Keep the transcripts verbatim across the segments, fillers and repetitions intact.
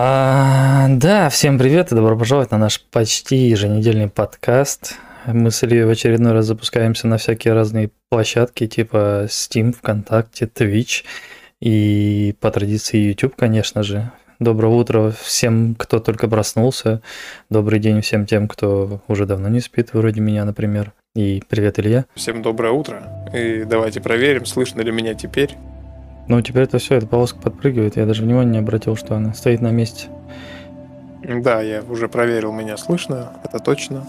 А, да, всем привет и добро пожаловать на наш почти еженедельный подкаст. Мы с Ильей в очередной раз запускаемся на всякие разные площадки, типа Steam, ВКонтакте, Twitch и по традиции YouTube, конечно же. Доброе утро всем, кто только проснулся. Добрый день всем тем, кто уже давно не спит, вроде меня, например. И привет, Илья. Всем доброе утро. И давайте проверим, слышно ли меня теперь. Ну, теперь это все, эта полоска подпрыгивает. Я даже внимания не обратил, что она стоит на месте. Да, я уже проверил, меня слышно, это точно.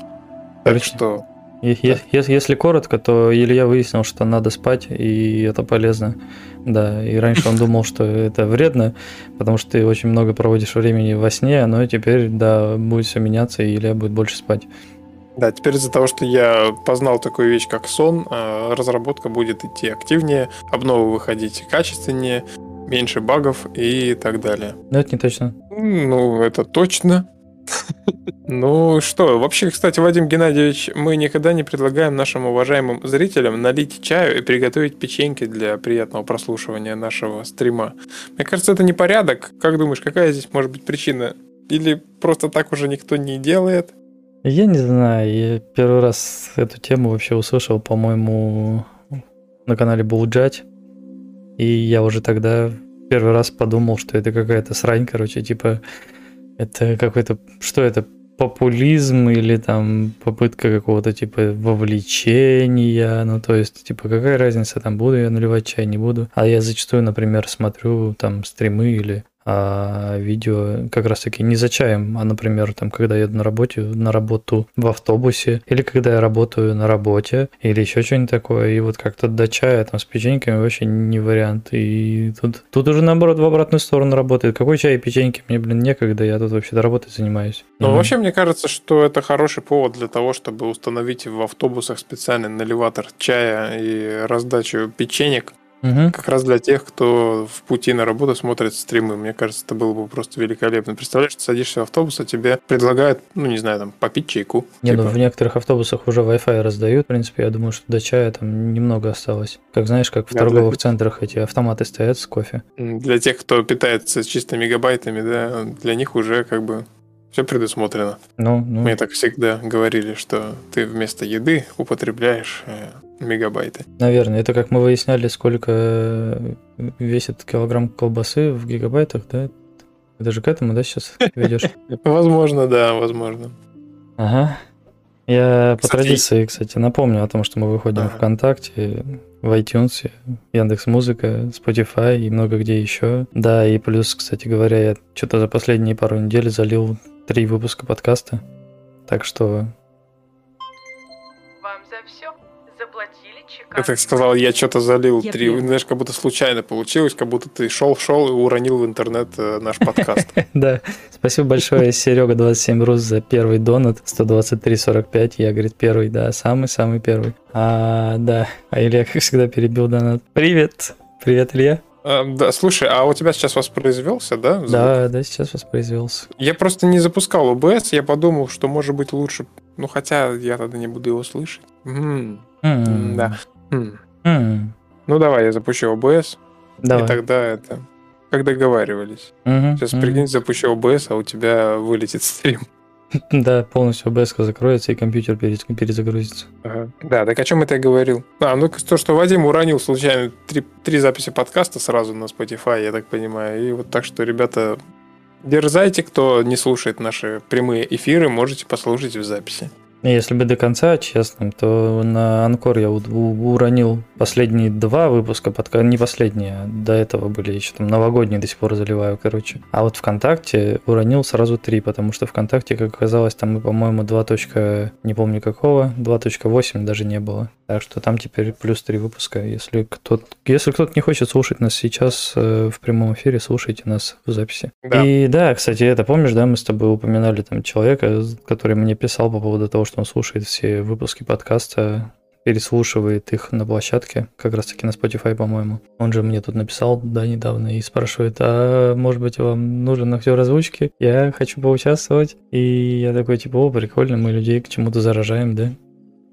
Короче, так что... Е- е- е- если коротко, то Илья выяснил, что надо спать, и это полезно. Да, и раньше он думал, что это вредно, потому что ты очень много проводишь времени во сне, но теперь, да, будет все меняться, и Илья будет больше спать. Да, теперь из-за того, что я познал такую вещь, как сон, разработка будет идти активнее, обновы выходить качественнее, меньше багов и так далее. Но это не точно. Ну, это точно. Ну что, вообще, кстати, Вадим Геннадьевич, мы никогда не предлагаем нашим уважаемым зрителям налить чаю и приготовить печеньки для приятного прослушивания нашего стрима. Мне кажется, это непорядок. Как думаешь, какая здесь может быть причина? Или просто так уже никто не делает? Я не знаю, я первый раз эту тему вообще услышал, по-моему, на канале Булджать, и я уже тогда первый раз подумал, что это какая-то срань, короче, типа, это какой-то, что это, популизм или там попытка какого-то типа вовлечения, ну то есть, типа, какая разница, там, буду я наливать чай, не буду, а я зачастую, например, смотрю там стримы или... А видео как раз таки не за чаем, а, например, там, когда я еду на работе, на работу в автобусе, или когда я работаю на работе, или еще что-нибудь такое, и вот как-то до чая там с печеньками вообще не вариант, и тут, тут уже наоборот в обратную сторону работает. Какой чай и печеньки? Мне, блин, некогда, я тут вообще-то работой занимаюсь. Ну, вообще, мне кажется, что это хороший повод для того, чтобы установить в автобусах специальный наливатор чая и раздачу печенек. Угу. Как раз для тех, кто в пути на работу смотрит стримы. Мне кажется, это было бы просто великолепно. Представляешь, ты садишься в автобус, а тебе предлагают, ну, не знаю, там, попить чайку. Не, типа. Ну, в некоторых автобусах уже Wi-Fi раздают. В принципе, я думаю, что до чая там немного осталось. Как знаешь, как в да, торговых для... центрах эти автоматы стоят с кофе. Для тех, кто питается чисто мегабайтами, да, для них уже как бы... Все предусмотрено. Ну, ну. Мне так всегда говорили, что ты вместо еды употребляешь э, мегабайты. Наверное, это как мы выясняли, сколько весит килограмм колбасы в гигабайтах, да? Ты даже к этому, да, сейчас ведешь? Возможно, да, возможно. Ага. Я по традиции, кстати, напомню о том, что мы выходим ВКонтакте, в iTunes, Яндекс.Музыка, Spotify и много где еще. Да, и плюс, кстати говоря, я что-то за последние пару недель залил три выпуска подкаста, так что... Вам за все заплатили чеканку. Я так сказал, я что-то залил я три, пью. Знаешь, как будто случайно получилось, как будто ты шел-шел и уронил в интернет наш подкаст. Да, спасибо большое, Серега двадцать семь Рус за первый донат, сто двадцать три сорок пять, я, говорит, первый, да, самый-самый первый. А, да, а Илья, как всегда, перебил донат. Привет, привет, Илья. А, да, слушай, а у тебя сейчас воспроизвелся, да? Звук? Да, да, сейчас воспроизвелся. Я просто не запускал ОБС, я подумал, что может быть лучше... Ну, хотя я тогда не буду его слышать. М-м-м. М-м. Да. М-м. М-м. Ну, давай, я запущу ОБС. Давай. И тогда это... Как договаривались. Угу, сейчас, угу. Прикинь, запущу ОБС, а у тебя вылетит стрим. Да, полностью ОБС закроется, и компьютер перезагрузится. Ага. Да, так о чем это я говорил? А, ну то, что Вадим уронил случайно три, три записи подкаста сразу на Spotify, я так понимаю. И вот так что, ребята, дерзайте, кто не слушает наши прямые эфиры, можете послушать в записи. Если бы до конца честным, то на Анкор я у- у- уронил последние два выпуска подкаста, не последние, до этого были еще там новогодние, до сих пор заливаю, короче. А вот ВКонтакте уронил сразу три, потому что ВКонтакте, как оказалось, там, по-моему, два. Не помню какого, два восемь даже не было. Так что там теперь плюс три выпуска. Если кто-то, если кто-то не хочет слушать нас сейчас в прямом эфире, слушайте нас в записи. Да. И да, кстати, это помнишь, да, мы с тобой упоминали там человека, который мне писал по поводу того, что он слушает все выпуски подкаста, переслушивает их на площадке, как раз таки на Spotify, по-моему. Он же мне тут написал, да, недавно, и спрашивает, а может быть вам нужен актер озвучки? Я хочу поучаствовать. И я такой, типа, о, прикольно, мы людей к чему-то заражаем, да?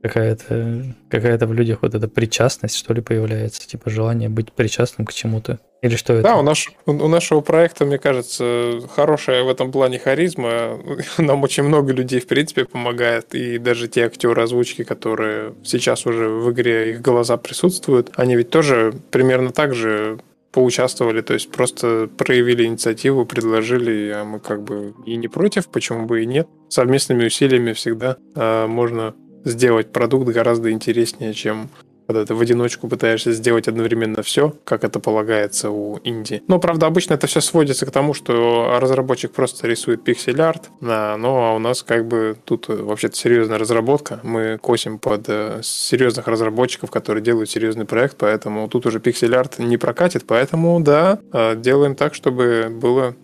какая-то, какая-то в людях вот эта причастность, что ли, появляется, типа желание быть причастным к чему-то. Или что это? Да, у, наш, у, у нашего проекта, мне кажется, хорошая в этом плане харизма. Нам очень много людей, в принципе, помогает. И даже те актеры озвучки, которые сейчас уже в игре, их голоса присутствуют, они ведь тоже примерно так же поучаствовали, то есть просто проявили инициативу, предложили, а мы как бы и не против, почему бы и нет. Совместными усилиями всегда э, можно сделать продукт гораздо интереснее, чем когда ты в одиночку пытаешься сделать одновременно все, как это полагается у инди. Но, правда, обычно это все сводится к тому, что разработчик просто рисует пиксель-арт, а, ну а у нас как бы тут вообще-то серьезная разработка, мы косим под э, серьезных разработчиков, которые делают серьезный проект, поэтому тут уже пиксель-арт не прокатит, поэтому, да, э, делаем так, чтобы было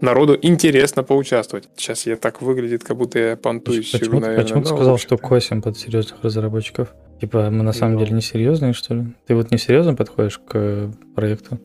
народу интересно поучаствовать. Сейчас я так выглядит, как будто я понтуюсь. Почему, сижу, наверное, почему ты сказал, что косим под серьезных разработчиков? Типа, мы на самом да. деле не серьезные, что ли? Ты вот несерьезно подходишь к проекту?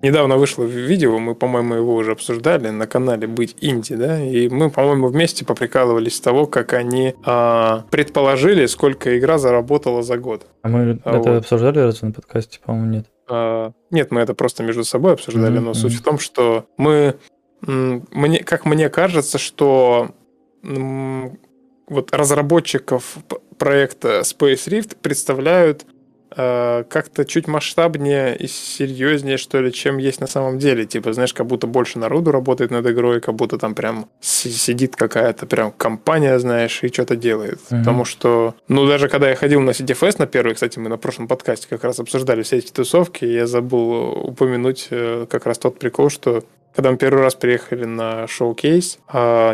Недавно вышло видео, мы, по-моему, его уже обсуждали на канале «Быть Инди», да, и мы, по-моему, вместе поприкалывались с того, как они а, предположили, сколько игра заработала за год. А мы а это вот. обсуждали разве на подкасте? По-моему, нет. А, нет, мы это просто между собой обсуждали, mm-hmm. но суть в том, что мы... Мне, как мне кажется, что м, вот разработчиков проекта Space Rift представляют э, как-то чуть масштабнее и серьезнее, что ли, чем есть на самом деле. Типа, знаешь, как будто больше народу работает над игрой, как будто там прям сидит какая-то прям компания, знаешь, и что-то делает. Mm-hmm. Потому что, ну, даже когда я ходил на City Fest на первый, кстати, мы на прошлом подкасте как раз обсуждали все эти тусовки, я забыл упомянуть э, как раз тот прикол, что когда мы первый раз приехали на шоу-кейс,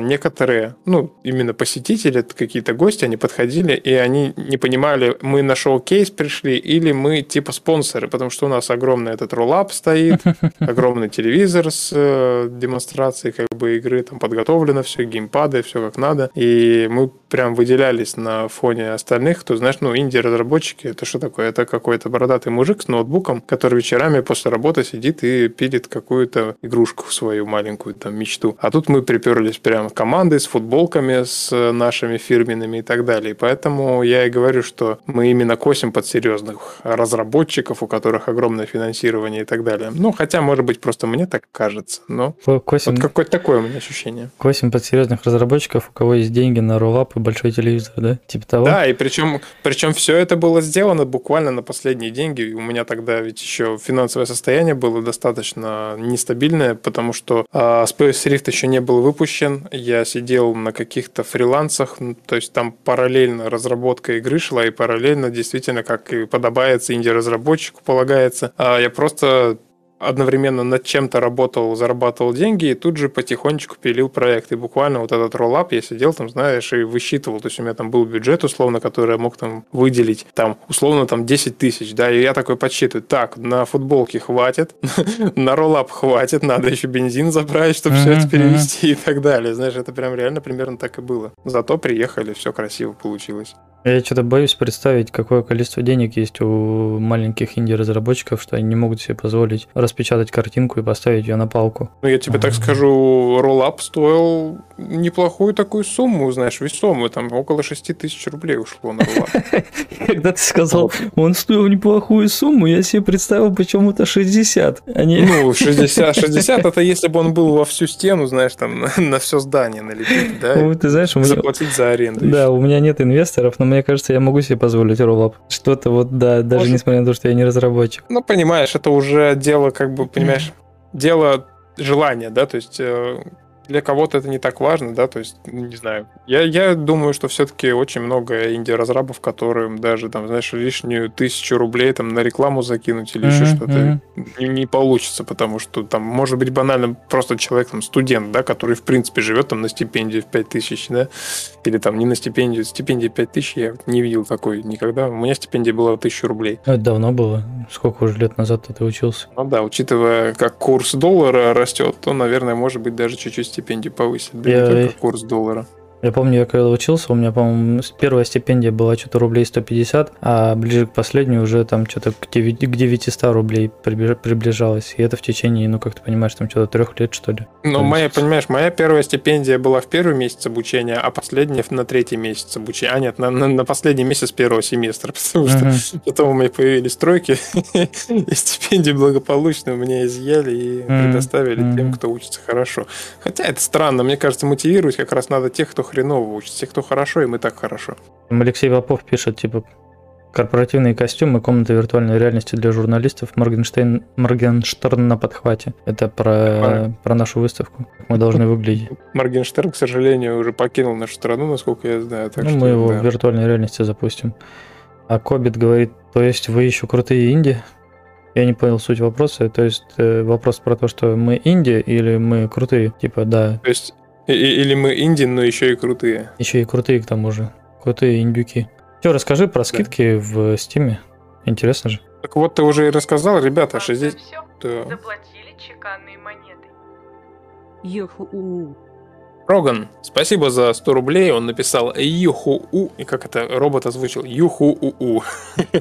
некоторые, ну, именно посетители, какие-то гости, они подходили, и они не понимали, мы на шоу-кейс пришли или мы типа спонсоры, потому что у нас огромный этот роллап стоит, огромный телевизор с демонстрацией как бы игры, там подготовлено все, геймпады, все как надо, и мы прям выделялись на фоне остальных, кто, знаешь, ну, инди-разработчики, это что такое? Это какой-то бородатый мужик с ноутбуком, который вечерами после работы сидит и пилит какую-то игрушку, свою маленькую там мечту. А тут мы приперлись прям командой, с футболками, с нашими фирменными и так далее. Поэтому я и говорю, что мы именно косим под серьезных разработчиков, у которых огромное финансирование и так далее. Ну, хотя, может быть, просто мне так кажется, но косим... вот какое-то такое у меня ощущение. Косим под серьезных разработчиков, у кого есть деньги на роллап и большой телевизор, да? Типа того? Да, и причем, причем все это было сделано буквально на последние деньги. У меня тогда ведь еще финансовое состояние было достаточно нестабильное, потому что э, Space Rift еще не был выпущен, я сидел на каких-то фрилансах, то есть там параллельно разработка игры шла, и параллельно действительно, как и подобается инди-разработчику полагается, э, я просто одновременно над чем-то работал, зарабатывал деньги, и тут же потихонечку пилил проект. И буквально вот этот роллап я сидел там, знаешь, и высчитывал. То есть у меня там был бюджет, условно, который я мог там выделить, там, условно, там десять тысяч, да, и я такой подсчитываю. Так, на футболке хватит, на роллап хватит, надо еще бензин забрать, чтобы все это перевести и так далее. Знаешь, это прям реально примерно так и было. Зато приехали, все красиво получилось. Я что-то боюсь представить, какое количество денег есть у маленьких инди-разработчиков, что они не могут себе позволить распечатать картинку и поставить ее на палку. Ну, я тебе А-а-а. так скажу, роллап стоил неплохую такую сумму, знаешь, весомую, там около шесть тысяч рублей ушло на роллап. Когда ты сказал, он стоил неплохую сумму, я себе представил почему-то шестьдесят. Ну, шестьдесят это если бы он был во всю стену, знаешь, там на все здание налепить, да, и заплатить за аренду. Да, у меня нет инвесторов, но мне кажется, я могу себе позволить роллап. Что-то вот, да, даже Может... несмотря на то, что я не разработчик. Ну, понимаешь, это уже дело, как бы, понимаешь, mm-hmm. дело желания, да, то есть для кого-то это не так важно, да, то есть, не знаю. Я, я думаю, что все-таки очень много инди-разрабов, которым даже, там, знаешь, лишнюю тысячу рублей там на рекламу закинуть или mm-hmm. еще что-то mm-hmm. не, не получится, потому что там, может быть, банально просто человек, там, студент, да, который, в принципе, живет там на стипендию в пять тысяч, да, или там не на стипендию, стипендия пять тысяч, я не видел такой никогда. У меня стипендия была тысяча рублей. Это давно было. Сколько уже лет назад ты учился? Ну да, учитывая, как курс доллара растет, то, наверное, может быть, даже чуть-чуть стипендию повысит. Блин, я... только курс доллара. Я помню, я когда учился, у меня, по-моему, первая стипендия была что-то рублей сто пятьдесят, а ближе к последней уже там что-то к девятьсот рублей приближалось. И это в течение, ну, как ты понимаешь, там что-то трех лет, что ли. Ну, моя, понимаешь, моя первая стипендия была в первый месяц обучения, а последняя на третий месяц обучения. А нет, на, на, на последний месяц первого семестра, потому что uh-huh. потом у меня появились тройки, и стипендии благополучно у меня изъяли и предоставили тем, кто учится хорошо. Хотя это странно, мне кажется, мотивировать как раз надо тех, кто хреново учится, кто хорошо, им и так хорошо. Алексей Попов пишет, типа, корпоративные костюмы, комната виртуальной реальности для журналистов, Моргенштейн, Моргенштерн на подхвате. Это про, про нашу выставку. Мы должны выглядеть. Моргенштерн, к сожалению, уже покинул нашу страну, насколько я знаю. Так ну, что, мы его да. в виртуальной реальности запустим. А Кобит говорит, то есть вы еще крутые инди? Я не понял суть вопроса. То есть вопрос про то, что мы инди или мы крутые? Типа, да. То есть или мы инди, но еще и крутые. Еще и крутые, к тому же. Крутые индюки. Все, расскажи про скидки да. в Стиме. Интересно же. Так вот, ты уже и рассказал, ребята, шестьдесят... Да. Заплатили чеканные монеты. Юху-у. Роган, спасибо за сто рублей. Он написал юху-у. И как это робот озвучил? Юху-у-у.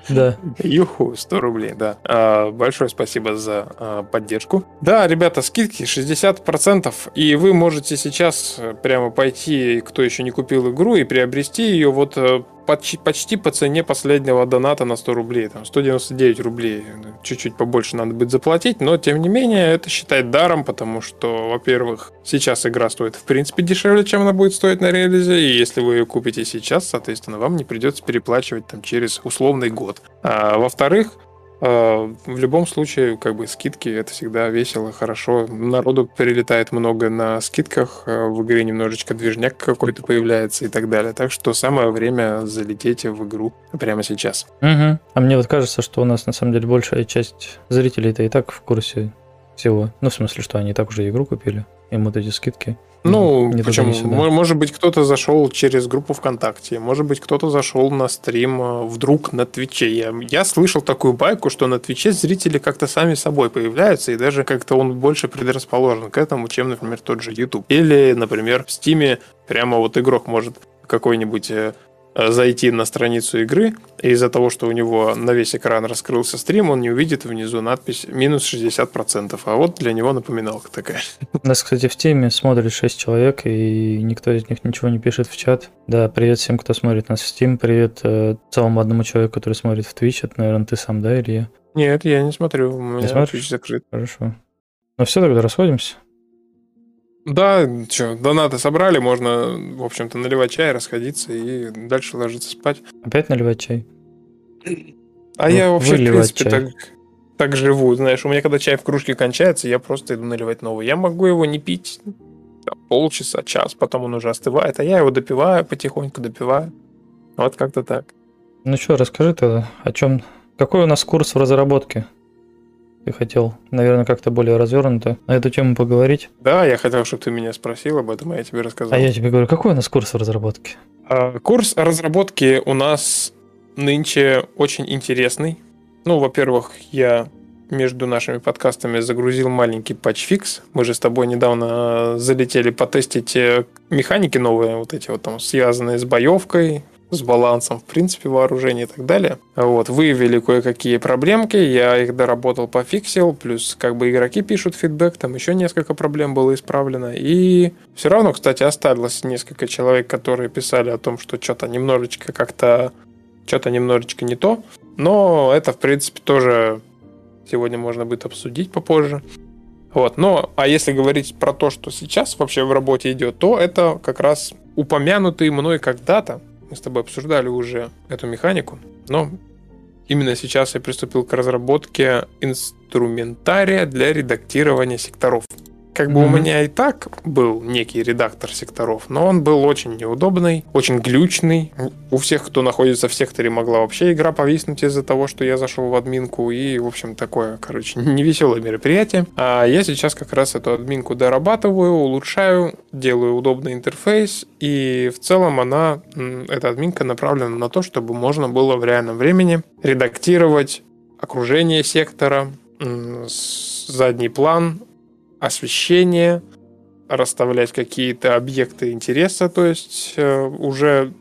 Да. Юху, сто рублей, да. А, большое спасибо за а, поддержку. Да, ребята, скидки шестьдесят процентов. И вы можете сейчас прямо пойти, кто еще не купил игру, и приобрести ее вот почти, почти по цене последнего доната на сто рублей. Там сто девяносто девять рублей. Чуть-чуть побольше надо будет заплатить. Но, тем не менее, это считать даром, потому что, во-первых, сейчас игра стоит, в принципе, дешевле, чем она будет стоить на релизе, и если вы ее купите сейчас, соответственно, вам не придется переплачивать там через условный год. А, во-вторых, э, в любом случае, как бы скидки, это всегда весело, хорошо. Народу прилетает много на скидках, в игре немножечко движняк какой-то появляется и так далее. Так что самое время залететь в игру прямо сейчас. Угу. А мне вот кажется, что у нас на самом деле большая часть зрителей-то и так в курсе всего. Ну, в смысле, что они и так уже игру купили, им вот эти скидки. Ну, ну почему? Может быть, кто-то зашел через группу ВКонтакте, может быть, кто-то зашел на стрим вдруг на Твиче. Я, я слышал такую байку, что на Твиче зрители как-то сами собой появляются, и даже как-то он больше предрасположен к этому, чем, например, тот же YouTube. Или, например, в Стиме прямо вот игрок может какой-нибудь зайти на страницу игры, и из-за того, что у него на весь экран раскрылся стрим, он не увидит внизу надпись «минус шестьдесят процентов», а вот для него напоминалка такая. У нас, кстати, в Стиме смотрит шесть человек, и никто из них ничего не пишет в чат. Да, привет всем, кто смотрит нас в Steam, привет э, целому одному человеку, который смотрит в Twitch, это, наверное, ты сам, да, Илья? Нет, я не смотрю, у меня Twitch закрыт. Хорошо. Ну все, тогда расходимся. Да, что, донаты собрали, можно, в общем-то, наливать чай, расходиться и дальше ложиться спать. Опять наливать чай? А ну, я вообще, в принципе, так, так живу, знаешь, у меня когда чай в кружке кончается, я просто иду наливать новый. Я могу его не пить там, полчаса, час, потом он уже остывает, а я его допиваю, потихоньку допиваю. Вот как-то так. Ну что, расскажи тогда, о чем, какой у нас курс в разработке? Ты хотел, наверное, как-то более развернуто на эту тему поговорить. Да, я хотел, чтобы ты меня спросил об этом, а я тебе рассказал. А я тебе говорю, какой у нас курс в разработке? А, курс разработки у нас нынче очень интересный. Ну, во-первых, я между нашими подкастами загрузил маленький патчфикс. Мы же с тобой недавно залетели потестить механики новые, вот эти вот там, связанные с боевкой, с балансом, в принципе, вооружения и так далее. Вот, выявили кое-какие проблемки, я их доработал, пофиксил, плюс как бы игроки пишут фидбэк, там еще несколько проблем было исправлено, и все равно, кстати, осталось несколько человек, которые писали о том, что что-то немножечко как-то, что-то немножечко не то, но это, в принципе, тоже сегодня можно будет обсудить попозже. Вот, но, а если говорить про то, что сейчас вообще в работе идет, то это как раз упомянутые мной когда-то. Мы с тобой обсуждали уже эту механику, но именно сейчас я приступил к разработке инструментария для редактирования секторов. Как бы mm-hmm. у меня и так был некий редактор секторов, но он был очень неудобный, очень глючный. У всех, кто находится в секторе, могла вообще игра повиснуть из-за того, что я зашел в админку. И, в общем, такое, короче, невеселое мероприятие. А я сейчас как раз эту админку дорабатываю, улучшаю, делаю удобный интерфейс. И в целом она, эта админка направлена на то, чтобы можно было в реальном времени редактировать окружение сектора, задний план, освещение, расставлять какие-то объекты интереса, то есть э, уже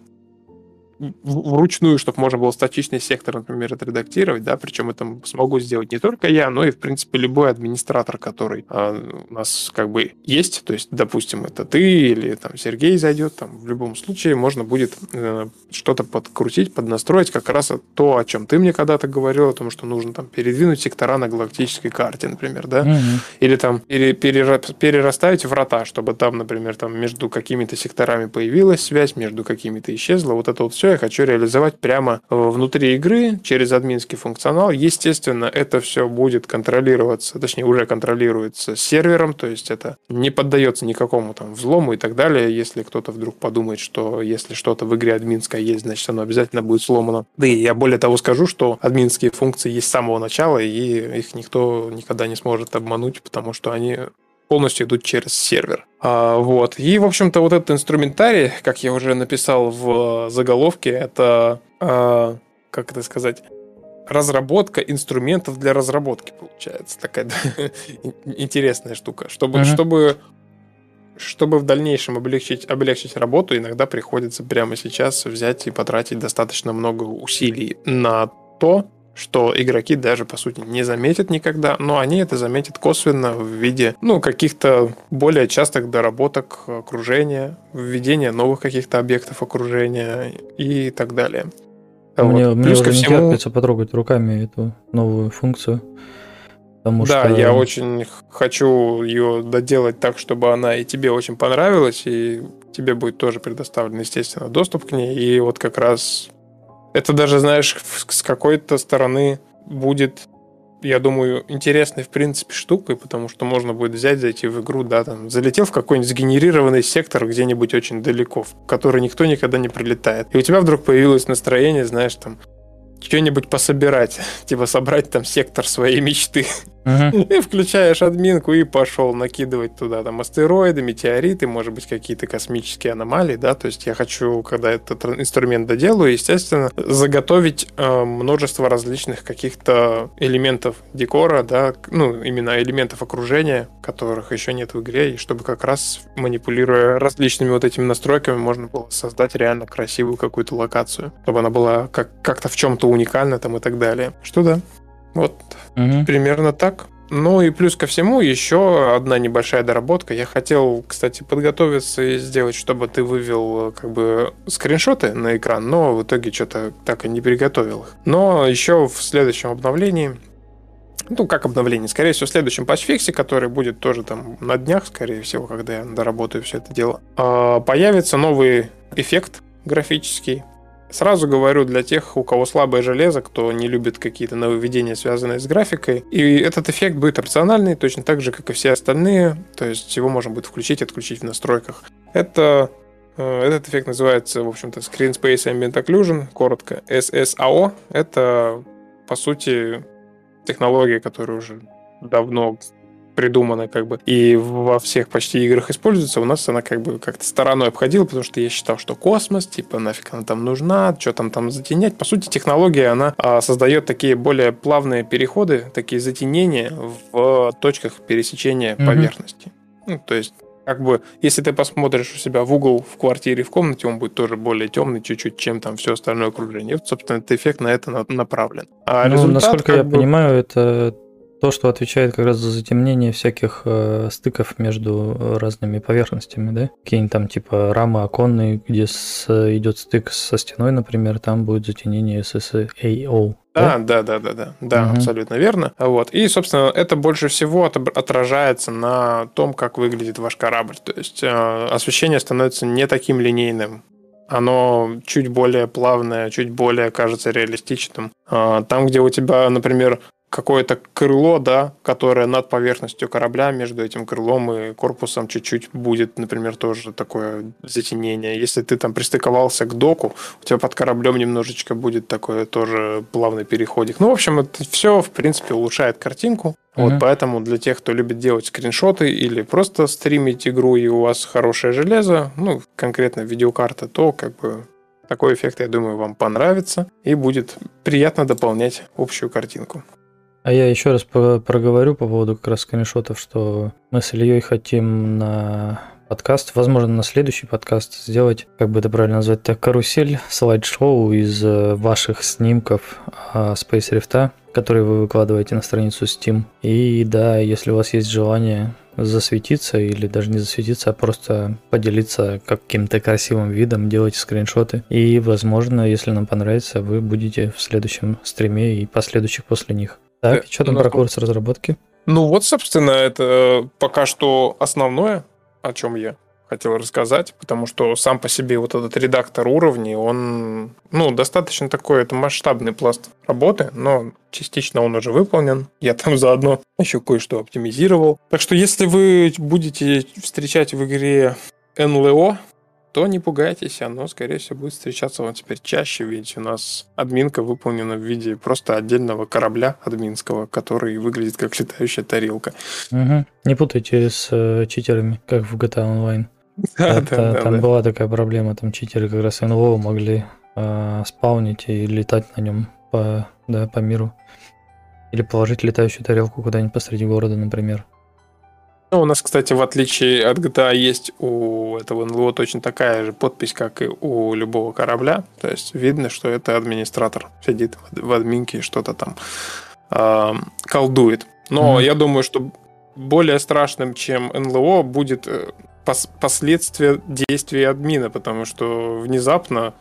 вручную, чтобы можно было статичный сектор, например, отредактировать, да, причем это смогу сделать не только я, но и, в принципе, любой администратор, который а, у нас как бы есть, то есть, допустим, это ты или там Сергей зайдет, там, в любом случае можно будет э, что-то подкрутить, поднастроить, как раз то, о чем ты мне когда-то говорил, о том, что нужно там передвинуть сектора на галактической карте, например, да, mm-hmm. или там пере- пере- перерасставить врата, чтобы там, например, там между какими-то секторами появилась связь, между какими-то исчезла, вот это вот все я хочу реализовать прямо внутри игры через админский функционал. Естественно, это все будет контролироваться, точнее, уже контролируется сервером, то есть это не поддается никакому там взлому и так далее. Если кто-то вдруг подумает, что если что-то в игре админское есть, значит, оно обязательно будет сломано. Да и я более того скажу, что админские функции есть с самого начала, и их никто никогда не сможет обмануть, потому что они полностью идут через сервер. А, вот. И, в общем-то, вот этот инструментарий, как я уже написал в заголовке, это, а, как это сказать, разработка инструментов для разработки, получается. Такая интересная штука. Чтобы, uh-huh. чтобы, чтобы в дальнейшем облегчить, облегчить работу, иногда приходится прямо сейчас взять и потратить достаточно много усилий на то, что игроки даже, по сути, не заметят никогда, но они это заметят косвенно в виде, ну, каких-то более частых доработок окружения, введения новых каких-то объектов окружения и так далее. Мне, вот. мне Плюс уже ко всему... не терпится потрогать руками эту новую функцию. Да, что... я очень хочу ее доделать так, чтобы она и тебе очень понравилась, и тебе будет тоже предоставлен, естественно, доступ к ней, и вот как раз... Это даже, знаешь, с какой-то стороны будет, я думаю, интересной, в принципе, штукой, потому что можно будет взять, зайти в игру, да, там, залетел в какой-нибудь сгенерированный сектор где-нибудь очень далеко, в который никто никогда не прилетает. И у тебя вдруг появилось настроение, знаешь, там, что-нибудь пособирать, типа собрать там сектор своей мечты. Uh-huh. И включаешь админку и пошел накидывать туда там астероиды, метеориты, может быть, какие-то космические аномалии, да, то есть я хочу, когда этот инструмент доделаю, естественно, заготовить э, множество различных каких-то элементов декора, да, ну, именно элементов окружения, которых еще нет в игре, и чтобы как раз, манипулируя различными вот этими настройками, можно было создать реально красивую какую-то локацию, чтобы она была как- как-то в чем-то уникальна там и так далее. Что да? Вот, угу. примерно так. Ну и плюс ко всему еще одна небольшая доработка. Я хотел, кстати, подготовиться и сделать, чтобы ты вывел как бы скриншоты на экран, но в итоге что-то так и не приготовил их. Но еще в следующем обновлении, ну как обновление, скорее всего в следующем патчфиксе, который будет тоже там на днях, скорее всего, когда я доработаю все это дело, появится новый эффект графический. Сразу говорю, для тех, у кого слабое железо, кто не любит какие-то нововведения, связанные с графикой. И этот эффект будет опциональный, точно так же, как и все остальные. То есть его можно будет включить и отключить в настройках. Это, этот эффект называется, в общем-то, Screen Space Ambient Occlusion, коротко эс эс а о. Это, по сути, технология, которая уже давно... придумана как бы, и во всех почти играх используется, у нас она как бы как-то стороной обходила, потому что я считал, что космос, типа, нафиг она там нужна, что там там затенять. По сути, технология, она а, создает такие более плавные переходы, такие затенения в точках пересечения mm-hmm. поверхности. Ну, то есть, как бы, если ты посмотришь у себя в угол в квартире, в комнате, он будет тоже более темный чуть-чуть, чем там все остальное окружение. Вот, собственно, этот эффект на это направлен. А ну, результат, насколько я бы... понимаю, это... то, что отвечает как раз за затемнение всяких э, стыков между разными поверхностями, да? Какие-нибудь там типа рамы оконные, где с, идет стык со стеной, например, там будет затемнение эс эс а о. Да, да, да, да, да, да, угу. абсолютно верно. Вот. И, собственно, это больше всего отражается на том, как выглядит ваш корабль. То есть э, освещение становится не таким линейным. Оно чуть более плавное, чуть более кажется реалистичным. Э, там, где у тебя, например, какое-то крыло, да, которое над поверхностью корабля, между этим крылом и корпусом чуть-чуть будет, например, тоже такое затенение. Если ты там пристыковался к доку, у тебя под кораблем немножечко будет такое тоже плавный переходик. Ну, в общем, это все, в принципе, улучшает картинку. Вот mm-hmm. поэтому для тех, кто любит делать скриншоты или просто стримить игру, и у вас хорошее железо, ну, конкретно видеокарта, то как бы... такой эффект, я думаю, вам понравится и будет приятно дополнять общую картинку. А я еще раз проговорю по поводу как раз скриншотов, что мы с Ильей хотим на подкаст, возможно, на следующий подкаст сделать, как бы это правильно назвать, так, карусель, слайд-шоу из ваших снимков Space Rift'а, которые вы выкладываете на страницу Steam. И да, если у вас есть желание засветиться или даже не засветиться, а просто поделиться каким-то красивым видом, делайте скриншоты. И, возможно, если нам понравится, вы будете в следующем стриме и последующих после них. Так, э, что там про курс разработки? Ну вот, собственно, это пока что основное, о чем я хотел рассказать, потому что сам по себе вот этот редактор уровней, он, ну, достаточно такой, это масштабный пласт работы, но частично он уже выполнен. Я там заодно еще кое-что оптимизировал. Так что если вы будете встречать в игре эн эл о, то не пугайтесь, оно, скорее всего, будет встречаться вам теперь чаще, ведь у нас админка выполнена в виде просто отдельного корабля админского, который выглядит как летающая тарелка. Угу. Не путайте с э, читерами, как в джи ти эй Online. Да, это, да, там да, была да. такая проблема, там читеры как раз эн эл о могли э, спаунить и летать на нем по, да, по миру. Или положить летающую тарелку куда-нибудь посреди города, например. Ну, у нас, кстати, в отличие от джи ти эй, есть у этого эн эл о точно такая же подпись, как и у любого корабля. То есть видно, что это администратор сидит в админке и что-то там э, колдует. Но mm-hmm. я думаю, что более страшным, чем эн эл о, будет последствия действий админа, потому что внезапно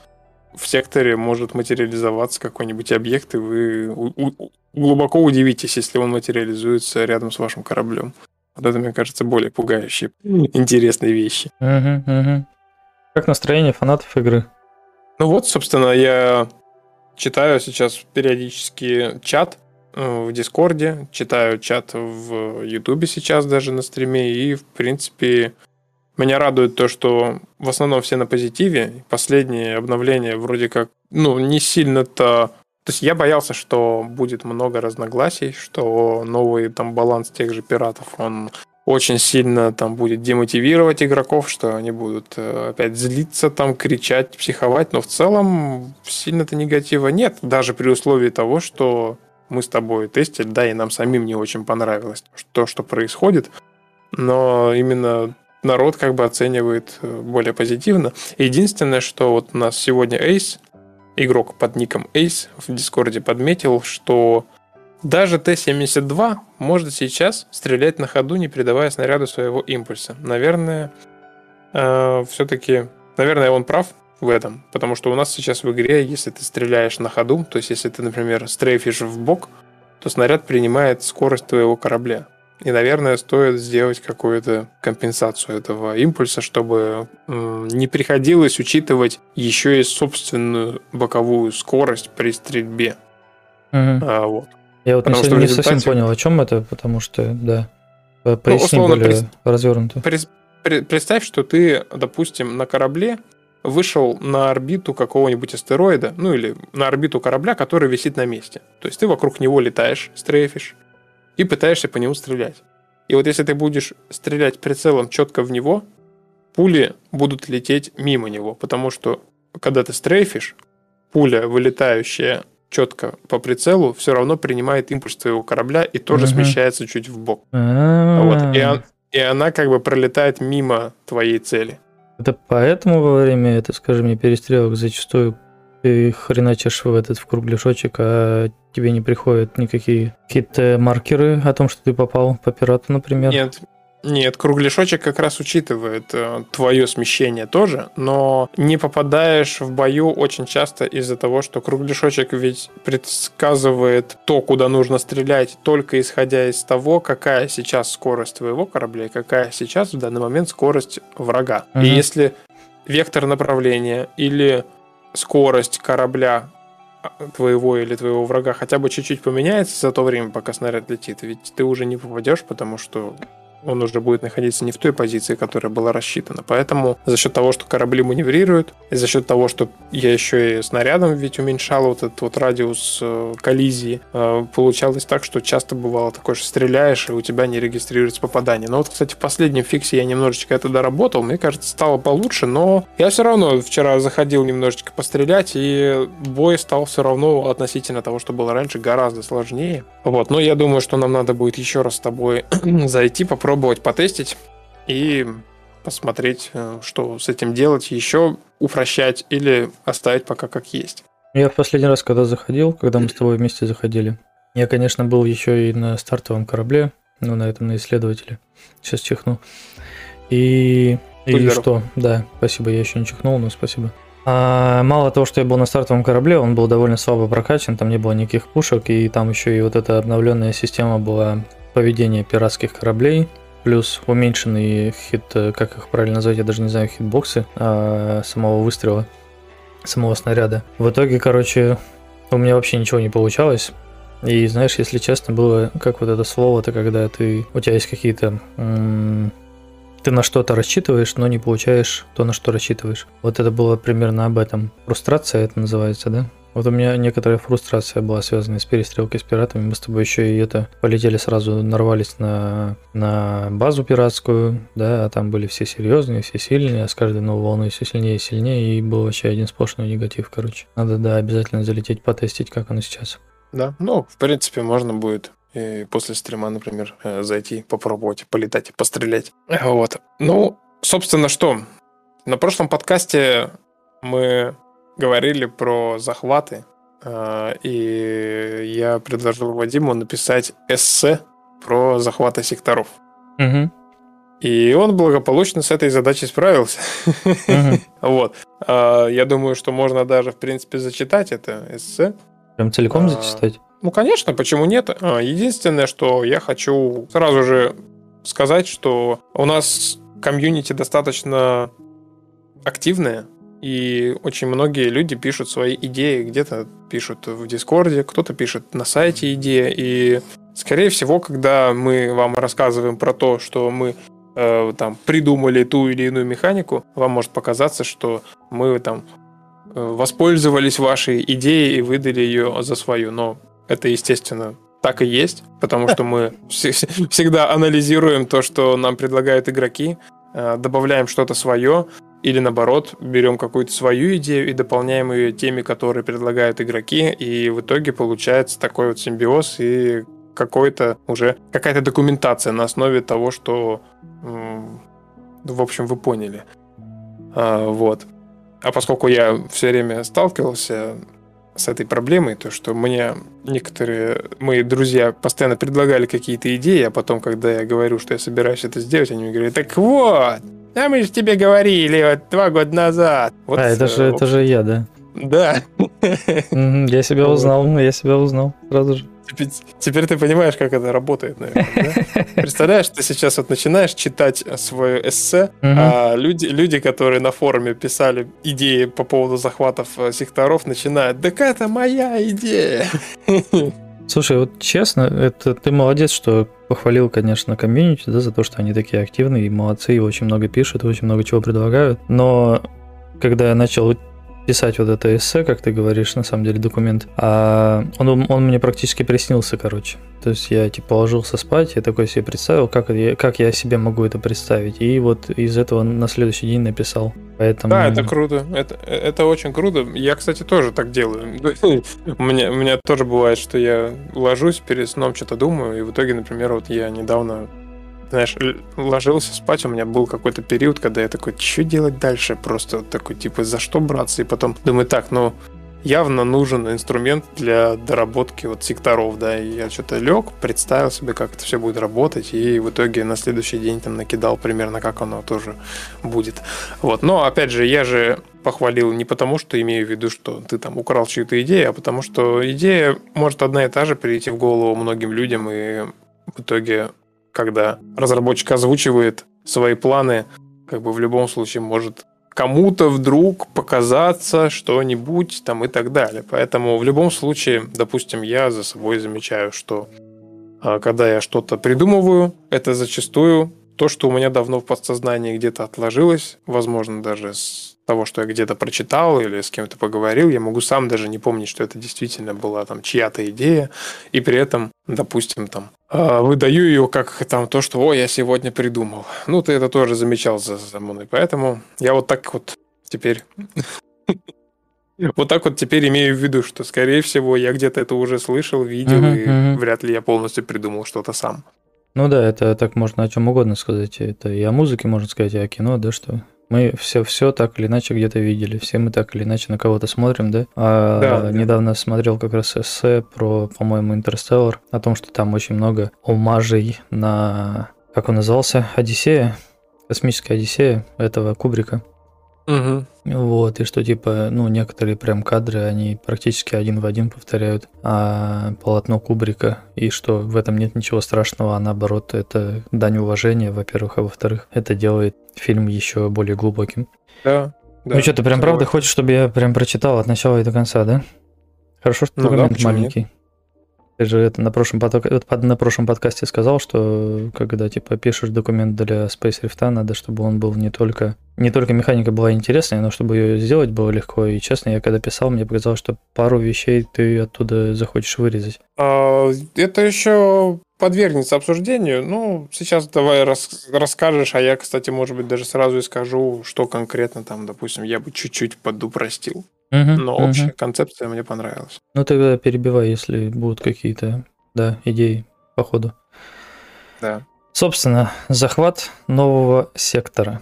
в секторе может материализоваться какой-нибудь объект, и вы у- глубоко удивитесь, если он материализуется рядом с вашим кораблем. Вот это, мне кажется, более пугающие, интересные вещи. Uh-huh, uh-huh. Как настроение фанатов игры? Ну вот, собственно, я читаю сейчас периодически чат в Дискорде, читаю чат в Ютубе сейчас даже на стриме, и, в принципе, меня радует то, что в основном все на позитиве. Последние обновления вроде как, ну, не сильно-то... То есть я боялся, что будет много разногласий, что новый там баланс тех же пиратов, он очень сильно там будет демотивировать игроков, что они будут опять злиться, там, кричать, психовать, но в целом сильно-то негатива нет, даже при условии того, что мы с тобой тестили, да, и нам самим не очень понравилось то, что происходит, но именно народ как бы оценивает более позитивно. Единственное, что вот у нас сегодня Ace, игрок под ником Ace в Дискорде подметил, что даже тэ семьдесят два может сейчас стрелять на ходу, не придавая снаряду своего импульса. Наверное, э, все-таки, наверное, он прав в этом, потому что у нас сейчас в игре, если ты стреляешь на ходу, то есть если ты, например, стрейфишь в бок, то снаряд принимает скорость твоего корабля. И, наверное, стоит сделать какую-то компенсацию этого импульса, чтобы не приходилось учитывать еще и собственную боковую скорость при стрельбе. Угу. А, вот. Я вот не, не результате... совсем понял, о чем это, потому что, да, поясни ну, более при... развернуто. При... При... Представь, что ты, допустим, на корабле вышел на орбиту какого-нибудь астероида, ну или на орбиту корабля, который висит на месте. То есть ты вокруг него летаешь, стрейфишь, и пытаешься по нему стрелять. И вот если ты будешь стрелять прицелом четко в него, пули будут лететь мимо него, потому что когда ты стрейфишь, пуля, вылетающая четко по прицелу, все равно принимает импульс твоего корабля и тоже uh-huh. смещается чуть вбок. Uh-huh. Вот. И, он, и она как бы пролетает мимо твоей цели. Это поэтому во время, это, скажем, мне перестрелок зачастую ты хреначишь в этот в кругляшочек, а тебе не приходят никакие какие-то маркеры о том, что ты попал по пирату, например? Нет, нет, кругляшочек как раз учитывает э, твое смещение тоже, но не попадаешь в бою очень часто из-за того, что кругляшочек ведь предсказывает то, куда нужно стрелять, только исходя из того, какая сейчас скорость твоего корабля и какая сейчас в данный момент скорость врага. Угу. И если вектор направления или скорость корабля твоего или твоего врага хотя бы чуть-чуть поменяется за то время, пока снаряд летит, ведь ты уже не попадешь, потому что он уже будет находиться не в той позиции, которая была рассчитана. Поэтому за счет того, что корабли маневрируют, и за счет того, что я еще и снарядом ведь уменьшал вот этот вот радиус коллизии, получалось так, что часто бывало такое, что стреляешь, и у тебя не регистрируется попадание. Но вот, кстати, в последнем фиксе я немножечко это доработал, мне кажется, стало получше, но я все равно вчера заходил немножечко пострелять, и бой стал все равно относительно того, что было раньше, гораздо сложнее. Вот, но я думаю, что нам надо будет еще раз с тобой зайти, попробовать потестить и посмотреть, что с этим делать, еще упрощать или оставить пока как есть. Я в последний раз, когда заходил, когда мы с тобой вместе заходили, я, конечно, был еще и на стартовом корабле, ну, на этом, на исследователе. Сейчас чихну. И, и что? Да, спасибо, я еще не чихнул, но спасибо. А, мало того, что я был на стартовом корабле, он был довольно слабо прокачан, там не было никаких пушек, и там еще и вот эта обновленная система была поведения пиратских кораблей, плюс уменьшенный хит, как их правильно назвать, я даже не знаю, хитбоксы а, самого выстрела, самого снаряда. В итоге, короче, у меня вообще ничего не получалось. И знаешь, если честно, было как вот это слово-то, когда ты, у тебя есть какие-то... М- ты на что-то рассчитываешь, но не получаешь то, на что рассчитываешь. Вот это было примерно об этом. Фрустрация это называется, да? Вот у меня некоторая фрустрация была связана с перестрелкой с пиратами. Мы с тобой еще и это полетели сразу, нарвались на, на базу пиратскую, да, а там были все серьезные, все сильные, а с каждой новой волной все сильнее и сильнее, и был вообще один сплошной негатив, короче. Надо, да, обязательно залететь, потестить, как оно сейчас. Да, ну, в принципе, можно будет. И после стрима, например, зайти, попробовать, полетать, пострелять. Вот. Ну, собственно, что? На прошлом подкасте мы говорили про захваты, и я предложил Вадиму написать эссе про захваты секторов. Угу. И он благополучно с этой задачей справился. Угу. Вот. Я думаю, что можно даже, в принципе, зачитать это эссе. Прям целиком зачитать? Ну, конечно, почему нет? Единственное, что я хочу сразу же сказать, что у нас комьюнити достаточно активное, и очень многие люди пишут свои идеи, где-то пишут в Дискорде, кто-то пишет на сайте идеи, и, скорее всего, когда мы вам рассказываем про то, что мы э, там придумали ту или иную механику, вам может показаться, что мы там воспользовались вашей идеей и выдали ее за свою, но это, естественно, так и есть, потому что мы всегда анализируем то, что нам предлагают игроки, добавляем что-то свое, или наоборот, берем какую-то свою идею и дополняем ее теми, которые предлагают игроки, и в итоге получается такой вот симбиоз и какой-то уже какая-то документация на основе того, что, в общем, вы поняли. Вот. А поскольку я все время сталкивался с этой проблемой, то, что мне некоторые мои друзья постоянно предлагали какие-то идеи, а потом, когда я говорю, что я собираюсь это сделать, они мне говорят: так вот, а мы же тебе говорили вот два года назад. Вот, а, это же, это же я, да? Да. Я себя узнал, я себя узнал сразу же. Теперь, теперь ты понимаешь, как это работает, наверное, да? Представляешь, ты сейчас вот начинаешь читать свое эссе, угу. а люди, люди, которые на форуме писали идеи по поводу захватов секторов, начинают: «Так это моя идея!» Слушай, вот честно, это ты молодец, что похвалил, конечно, комьюнити, да, за то, что они такие активные и молодцы, и очень много пишут, и очень много чего предлагают, но когда я начал писать вот это эссе, как ты говоришь, на самом деле документ, а он, он мне практически приснился, короче. То есть я типа положился спать, я такой себе представил, как я, как я себе могу это представить, и вот из этого на следующий день написал. Поэтому... Да, это круто, это, это очень круто. Я, кстати, тоже так делаю. У меня, у меня тоже бывает, что я ложусь, перед сном что-то думаю, и в итоге, например, вот я недавно... Знаешь, ложился спать, у меня был какой-то период, когда я такой: что делать дальше? Просто такой, типа, за что браться? И потом думаю: так, ну, явно нужен инструмент для доработки вот секторов, да, и я что-то лег, представил себе, как это все будет работать, и в итоге на следующий день там накидал примерно, как оно тоже будет. Вот, но, опять же, я же похвалил не потому, что имею в виду, что ты там украл чью-то идею, а потому что идея может одна и та же прийти в голову многим людям, и в итоге... Когда разработчик озвучивает свои планы, как бы в любом случае может кому-то вдруг показаться что-нибудь там и так далее. Поэтому в любом случае, допустим, я за собой замечаю, что когда я что-то придумываю, это зачастую то, что у меня давно в подсознании где-то отложилось, возможно, даже с того, что я где-то прочитал или с кем-то поговорил, я могу сам даже не помнить, что это действительно была там чья-то идея, и при этом, допустим, там, выдаю ее как там то, что «О, я сегодня придумал». Ну, ты это тоже замечал за, за мной, поэтому я вот так вот теперь... Вот так вот теперь имею в виду, что, скорее всего, я где-то это уже слышал, видел, uh-huh, и uh-huh. вряд ли я полностью придумал что-то сам. Ну да, это так можно о чем угодно сказать. Это и о музыке можно сказать, и о кино, да, что мы все, все так или иначе где-то видели, все мы так или иначе на кого-то смотрим, да? А да недавно да. смотрел как раз эссе про, по-моему, «Интерстеллар», о том, что там очень много омажей на, как он назывался, «Одиссея», «Космическая Одиссея» этого Кубрика. Угу. Вот, и что типа, ну, некоторые прям кадры, они практически один в один повторяют а, полотно Кубрика, и что в этом нет ничего страшного, а наоборот, это дань уважения, во-первых, а во-вторых, это делает фильм еще более глубоким. Да. да ну что, ты прям правда будет. Хочешь, чтобы я прям прочитал от начала и до конца, да? Хорошо, что ну, документ да, маленький. Нет? Ты же это на прошлом, поток... на прошлом подкасте сказал, что когда типа пишешь документ для Space Rift, надо, чтобы он был не только... Не только механика была интересная, но чтобы ее сделать было легко. И честно, я когда писал, мне показалось, что пару вещей ты оттуда захочешь вырезать. Это еще подвергнется обсуждению. Ну, сейчас давай рас- расскажешь, а я, кстати, может быть, даже сразу и скажу, что конкретно там, допустим, я бы чуть-чуть подупростил. Uh-huh, но общая uh-huh. концепция мне понравилась. Ну тогда перебивай, если будут какие-то да, идеи по ходу. Да. Собственно, захват нового сектора.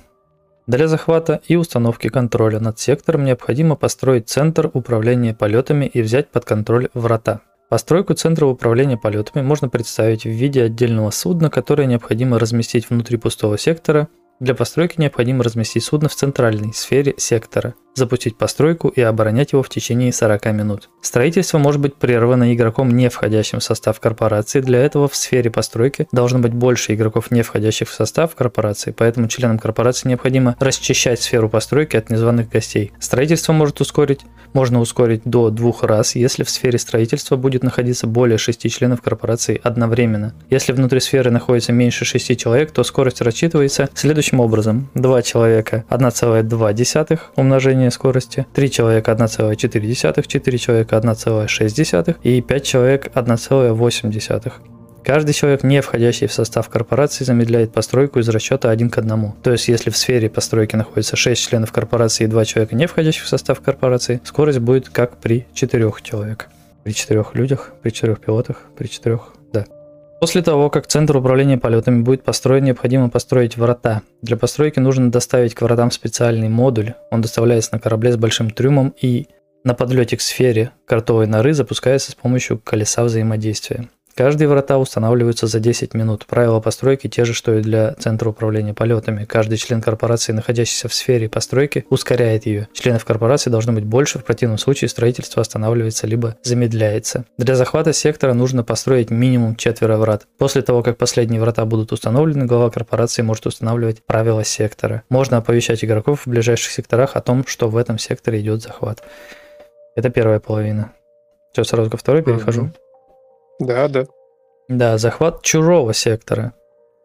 Для захвата и установки контроля над сектором необходимо построить центр управления полетами и взять под контроль врата. Постройку центра управления полетами можно представить в виде отдельного судна, которое необходимо разместить внутри пустого сектора. Для постройки необходимо разместить судно в центральной сфере сектора, запустить постройку и оборонять его в течение сорок минут. Строительство может быть прервано игроком, не входящим в состав корпорации. Для этого в сфере постройки должно быть больше игроков, не входящих в состав корпорации, поэтому членам корпорации необходимо расчищать сферу постройки от незваных гостей. Строительство может ускорить, можно ускорить до двух раз, если в сфере строительства будет находиться более шести членов корпорации одновременно. Если внутри сферы находится меньше шести человек, то скорость рассчитывается следующим образом: два человека одна целая два умножение скорости, три человека одна целая четыре, четыре человека одна целая шесть и пять человек одна целая восемь. Каждый человек, не входящий в состав корпорации, замедляет постройку из расчета один к одному. То есть, если в сфере постройки находится шесть членов корпорации и два человека, не входящих в состав корпорации, скорость будет как при четырех человек. При четырех людях, при четырех пилотах, при четырех... да. После того, как центр управления полетами будет построен, необходимо построить врата. Для постройки нужно доставить к вратам специальный модуль. Он доставляется на корабле с большим трюмом, и на подлете к сфере картовой норы запускается с помощью колеса взаимодействия. Каждые врата устанавливаются за десять минут. Правила постройки те же, что и для центра управления полетами. Каждый член корпорации, находящийся в сфере постройки, ускоряет ее. Членов корпорации должно быть больше, в противном случае строительство останавливается либо замедляется. Для захвата сектора нужно построить минимум четверо врат. После того, как последние врата будут установлены, глава корпорации может устанавливать правила сектора. Можно оповещать игроков в ближайших секторах о том, что в этом секторе идет захват. Это первая половина. Все, сразу ко второй перехожу. Да, да. Да, захват чужого сектора.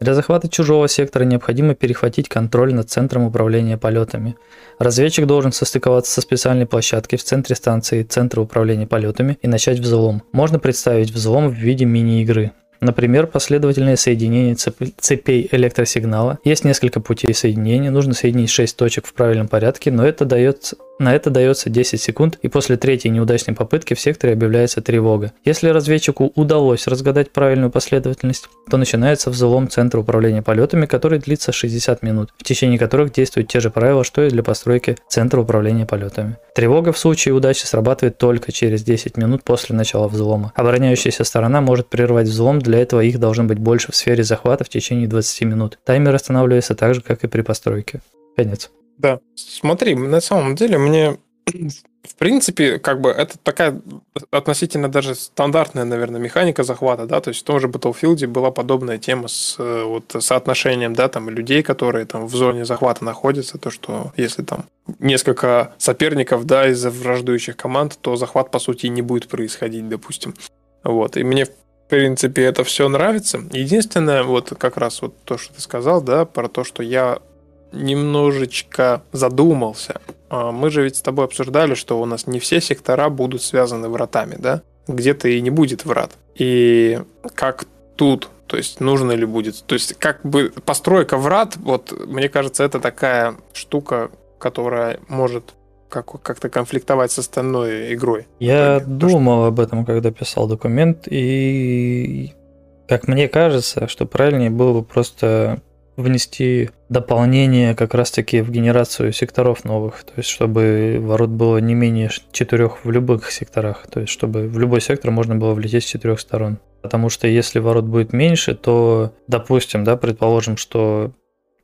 Для захвата чужого сектора необходимо перехватить контроль над центром управления полетами. Разведчик должен состыковаться со специальной площадкой в центре станции центра управления полетами и начать взлом. Можно представить взлом в виде мини-игры. Например, последовательное соединение цепей электросигнала. Есть несколько путей соединения, нужно соединить шесть точек в правильном порядке, но это дается, на это дается десять секунд, и после третьей неудачной попытки в секторе объявляется тревога. Если разведчику удалось разгадать правильную последовательность, то начинается взлом центра управления полетами, который длится шестьдесят минут, в течение которых действуют те же правила, что и для постройки центра управления полетами. Тревога в случае удачи срабатывает только через десять минут после начала взлома. Обороняющаяся сторона может прервать взлом, для этого их должно быть больше в сфере захвата в течение двадцати минут. Таймер останавливается так же, как и при постройке. Конец. Да. Смотри, на самом деле мне, в принципе, как бы это такая относительно даже стандартная, наверное, механика захвата, да, то есть в том же Battlefield была подобная тема с вот, соотношением, да, там, людей, которые там в зоне захвата находятся, то, что если там несколько соперников, да, из враждующих команд, то захват, по сути, не будет происходить, допустим. Вот. И мне в принципе, это все нравится. Единственное, вот как раз вот то, что ты сказал, да, про то, что я немножечко задумался. Мы же ведь с тобой обсуждали, что у нас не все сектора будут связаны вратами, да? Где-то и не будет врат. И как тут, то есть нужно ли будет? То есть как бы постройка врат, вот мне кажется, это такая штука, которая может как- как-то конфликтовать с остальной игрой. Я например, думал что... об этом, когда писал документ, и как мне кажется, что правильнее было бы просто внести дополнение как раз-таки в генерацию секторов новых, то есть чтобы ворот было не менее четырех в любых секторах, то есть чтобы в любой сектор можно было влететь с четырех сторон. Потому что если ворот будет меньше, то, допустим, да, предположим, что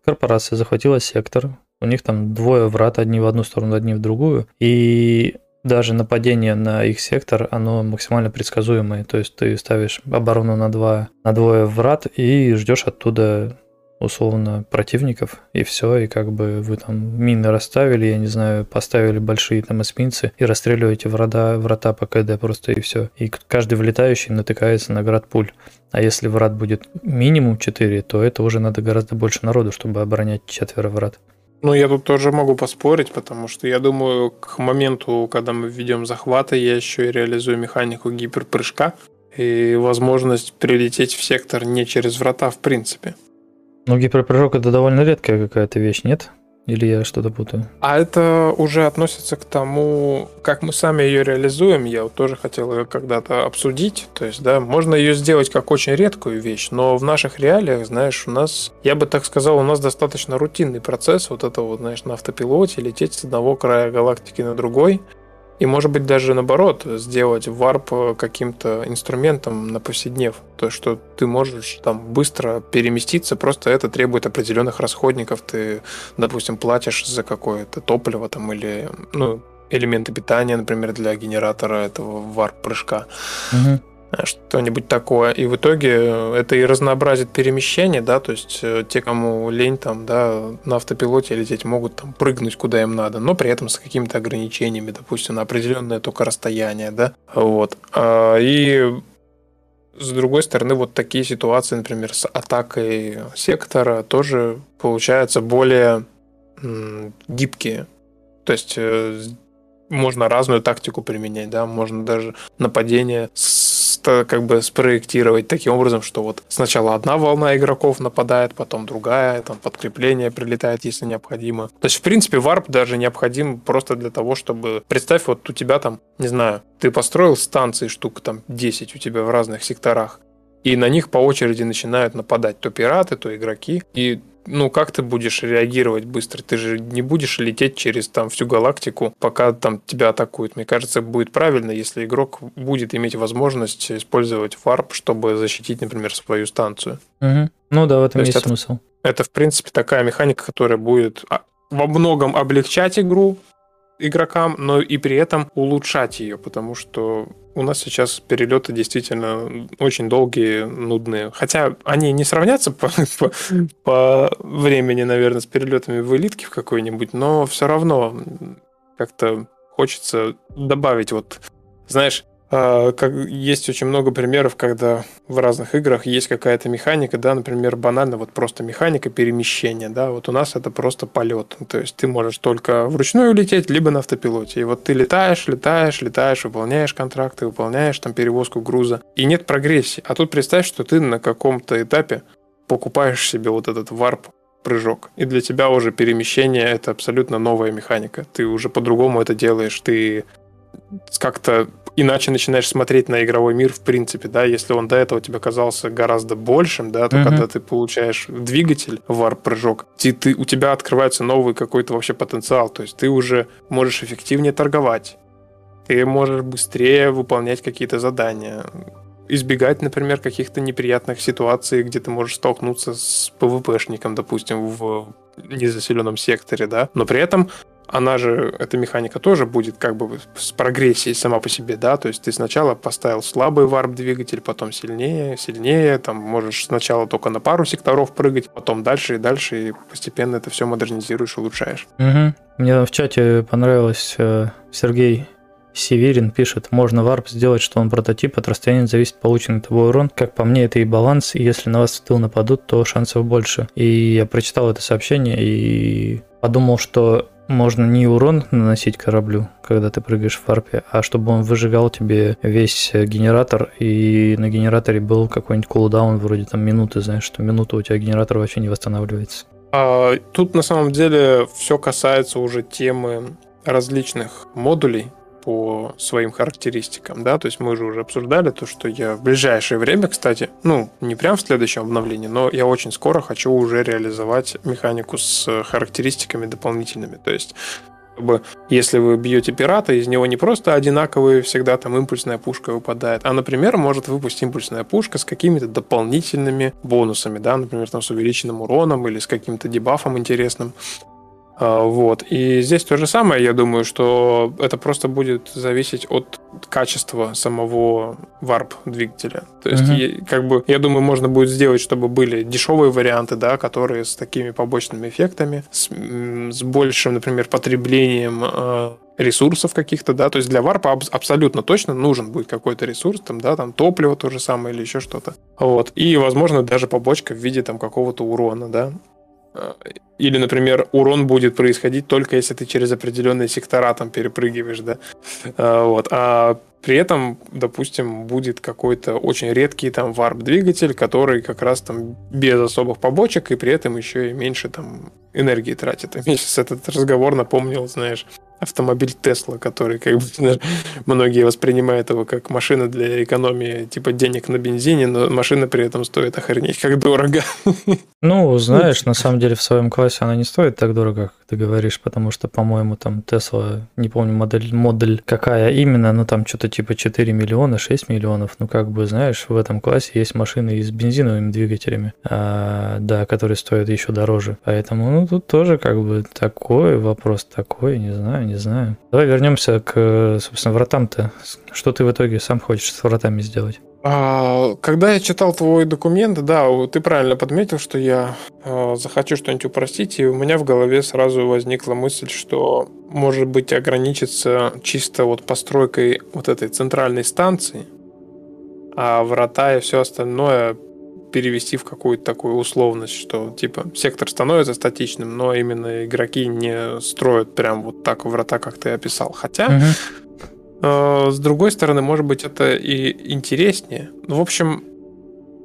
корпорация захватила сектор, у них там двое врат, одни в одну сторону, одни в другую, и даже нападение на их сектор, оно максимально предсказуемое, то есть ты ставишь оборону на, два, на двое врат и ждешь оттуда условно противников, и все, и как бы вы там мины расставили, я не знаю, поставили большие там эсминцы и расстреливаете врата, врата по КД просто, и все. И каждый влетающий натыкается на град пуль. А если врат будет минимум четыре, то это уже надо гораздо больше народу, чтобы оборонять четверо врат. Ну, я тут тоже могу поспорить, потому что я думаю, к моменту, когда мы введем захваты, я еще и реализую механику гиперпрыжка и возможность прилететь в сектор не через врата в принципе. Ну, гиперпрыжок — это довольно редкая какая-то вещь, нет? Или я что-то путаю? А это уже относится к тому, как мы сами ее реализуем. Я вот тоже хотел ее когда-то обсудить. То есть, да, можно ее сделать как очень редкую вещь, но в наших реалиях, знаешь, у нас, я бы так сказал, у нас достаточно рутинный процесс вот этого, вот, знаешь, на автопилоте лететь с одного края галактики на другой. И, может быть, даже наоборот, сделать варп каким-то инструментом на повседнев. То, что ты можешь там быстро переместиться, просто это требует определенных расходников. Ты, допустим, платишь за какое-то топливо там, или ну, элементы питания, например, для генератора этого варп-прыжка. Угу. Что-нибудь такое. И в итоге это и разнообразит перемещение, да, то есть те, кому лень там, да, на автопилоте лететь, могут там прыгнуть куда им надо, но при этом с какими-то ограничениями, допустим, на определенное только расстояние, да, вот. И с другой стороны, вот такие ситуации, например, с атакой сектора тоже получаются более гибкие. То есть можно разную тактику применять, да, можно даже нападение с как бы спроектировать таким образом, что вот сначала одна волна игроков нападает, потом другая, там подкрепление прилетает, если необходимо. То есть, в принципе, варп даже необходим просто для того, чтобы... Представь, вот у тебя там, не знаю, ты построил станции штук там десять у тебя в разных секторах, и на них по очереди начинают нападать то пираты, то игроки, и ну, как ты будешь реагировать быстро? Ты же не будешь лететь через там всю галактику, пока там тебя атакуют. Мне кажется, будет правильно, если игрок будет иметь возможность использовать варп, чтобы защитить, например, свою станцию. Угу. Ну да, в этом есть смысл. Это, в принципе, такая механика, которая будет во многом облегчать игру игрокам, но и при этом улучшать ее, потому что у нас сейчас перелеты действительно очень долгие, нудные. Хотя они не сравнятся по, по, по времени, наверное, с перелетами в элитке в какой-нибудь, но все равно как-то хочется добавить вот, знаешь, э, как, есть очень много примеров, когда в разных играх есть какая-то механика, да, например, банально вот просто механика перемещения, да, вот у нас это просто полет, то есть ты можешь только вручную лететь, либо на автопилоте, и вот ты летаешь, летаешь, летаешь, выполняешь контракты, выполняешь там перевозку груза, и нет прогрессии, а тут представь, что ты на каком-то этапе покупаешь себе вот этот варп, прыжок. И для тебя уже перемещение — это абсолютно новая механика. Ты уже по-другому это делаешь. Ты как-то иначе начинаешь смотреть на игровой мир в принципе, да, если он до этого тебе казался гораздо большим, да, то mm-hmm. когда ты получаешь двигатель, варп-прыжок, ты, ты, у тебя открывается новый какой-то вообще потенциал, то есть ты уже можешь эффективнее торговать, ты можешь быстрее выполнять какие-то задания, избегать, например, каких-то неприятных ситуаций, где ты можешь столкнуться с ПВПшником, допустим, в незаселенном секторе, да, но при этом она же, эта механика тоже будет как бы с прогрессией сама по себе, да, то есть ты сначала поставил слабый варп-двигатель, потом сильнее, сильнее, там можешь сначала только на пару секторов прыгать, потом дальше и дальше, и постепенно это все модернизируешь, улучшаешь. Угу. Мне там в чате понравилось, Сергей Северин пишет, можно варп сделать, что он прототип, от расстояния зависит полученный тобой урон. Как по мне, это и баланс, и если на вас в тыл нападут, то шансов больше. И я прочитал это сообщение и подумал, что можно не урон наносить кораблю, когда ты прыгаешь в варпе, а чтобы он выжигал тебе весь генератор, и на генераторе был какой-нибудь кулдаун вроде там минуты, знаешь, что минуту у тебя генератор вообще не восстанавливается. А, тут на самом деле все касается уже темы различных модулей по своим характеристикам, да, то есть мы же уже обсуждали то, что я в ближайшее время, кстати, ну, не прям в следующем обновлении, но я очень скоро хочу уже реализовать механику с характеристиками дополнительными, то есть чтобы, если вы бьете пирата, из него не просто одинаковые всегда там импульсная пушка выпадает, а, например, может выпустить импульсная пушка с какими-то дополнительными бонусами, да, например, там с увеличенным уроном или с каким-то дебафом интересным. Вот. И здесь то же самое, я думаю, что это просто будет зависеть от качества самого варп-двигателя. То есть, mm-hmm. как бы, я думаю, можно будет сделать, чтобы были дешевые варианты, да, которые с такими побочными эффектами, с, с большим, например, потреблением ресурсов каких-то, да, то есть для варпа аб- абсолютно точно нужен будет какой-то ресурс, там, да, там топливо то же самое или еще что-то. Вот. И, возможно, даже побочка в виде там какого-то урона, да. Или, например, урон будет происходить только если ты через определенные сектора там перепрыгиваешь, да. Вот. А при этом, допустим, будет какой-то очень редкий там варп-двигатель, который как раз там без особых побочек и при этом еще и меньше там энергии тратит. Мне сейчас этот разговор напомнил, знаешь, автомобиль Тесла, который, как бы, знаешь, многие воспринимают его как машина для экономии, типа денег на бензине, но машина при этом стоит охренеть как дорого. Ну, знаешь, на самом деле в своем классе она не стоит так дорого, как ты говоришь, потому что, по-моему, там Тесла, не помню модель, модель какая именно, но там что-то типа четыре миллиона, шесть миллионов. Ну, как бы, знаешь, в этом классе есть машины и с бензиновыми двигателями, а, да, которые стоят еще дороже. Поэтому, ну, тут тоже, как бы, такой вопрос, такой, не знаю, не знаю. Давай вернемся к, собственно, вратам-то. Что ты в итоге сам хочешь с вратами сделать? Когда я читал твой документ, да, ты правильно подметил, что я захочу что-нибудь упростить, и у меня в голове сразу возникла мысль, что, может быть, ограничиться чисто вот постройкой вот этой центральной станции, а врата и все остальное перевести в какую-то такую условность, что типа сектор становится статичным, но именно игроки не строят прям вот так врата, как ты описал. Хотя... Mm-hmm. С другой стороны, может быть, это и интереснее. Ну, в общем,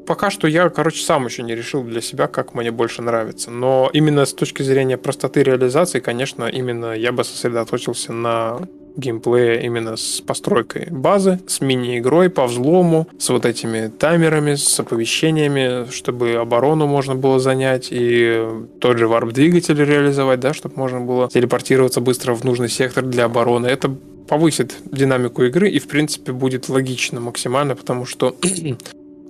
пока что я, короче, сам еще не решил для себя, как мне больше нравится. Но именно с точки зрения простоты реализации, конечно, именно я бы сосредоточился на геймплее именно с постройкой базы, с мини-игрой по взлому, с вот этими таймерами, с оповещениями, чтобы оборону можно было занять и тот же варп-двигатель реализовать, да, чтобы можно было телепортироваться быстро в нужный сектор для обороны. Это повысит динамику игры и, в принципе, будет логично максимально, потому что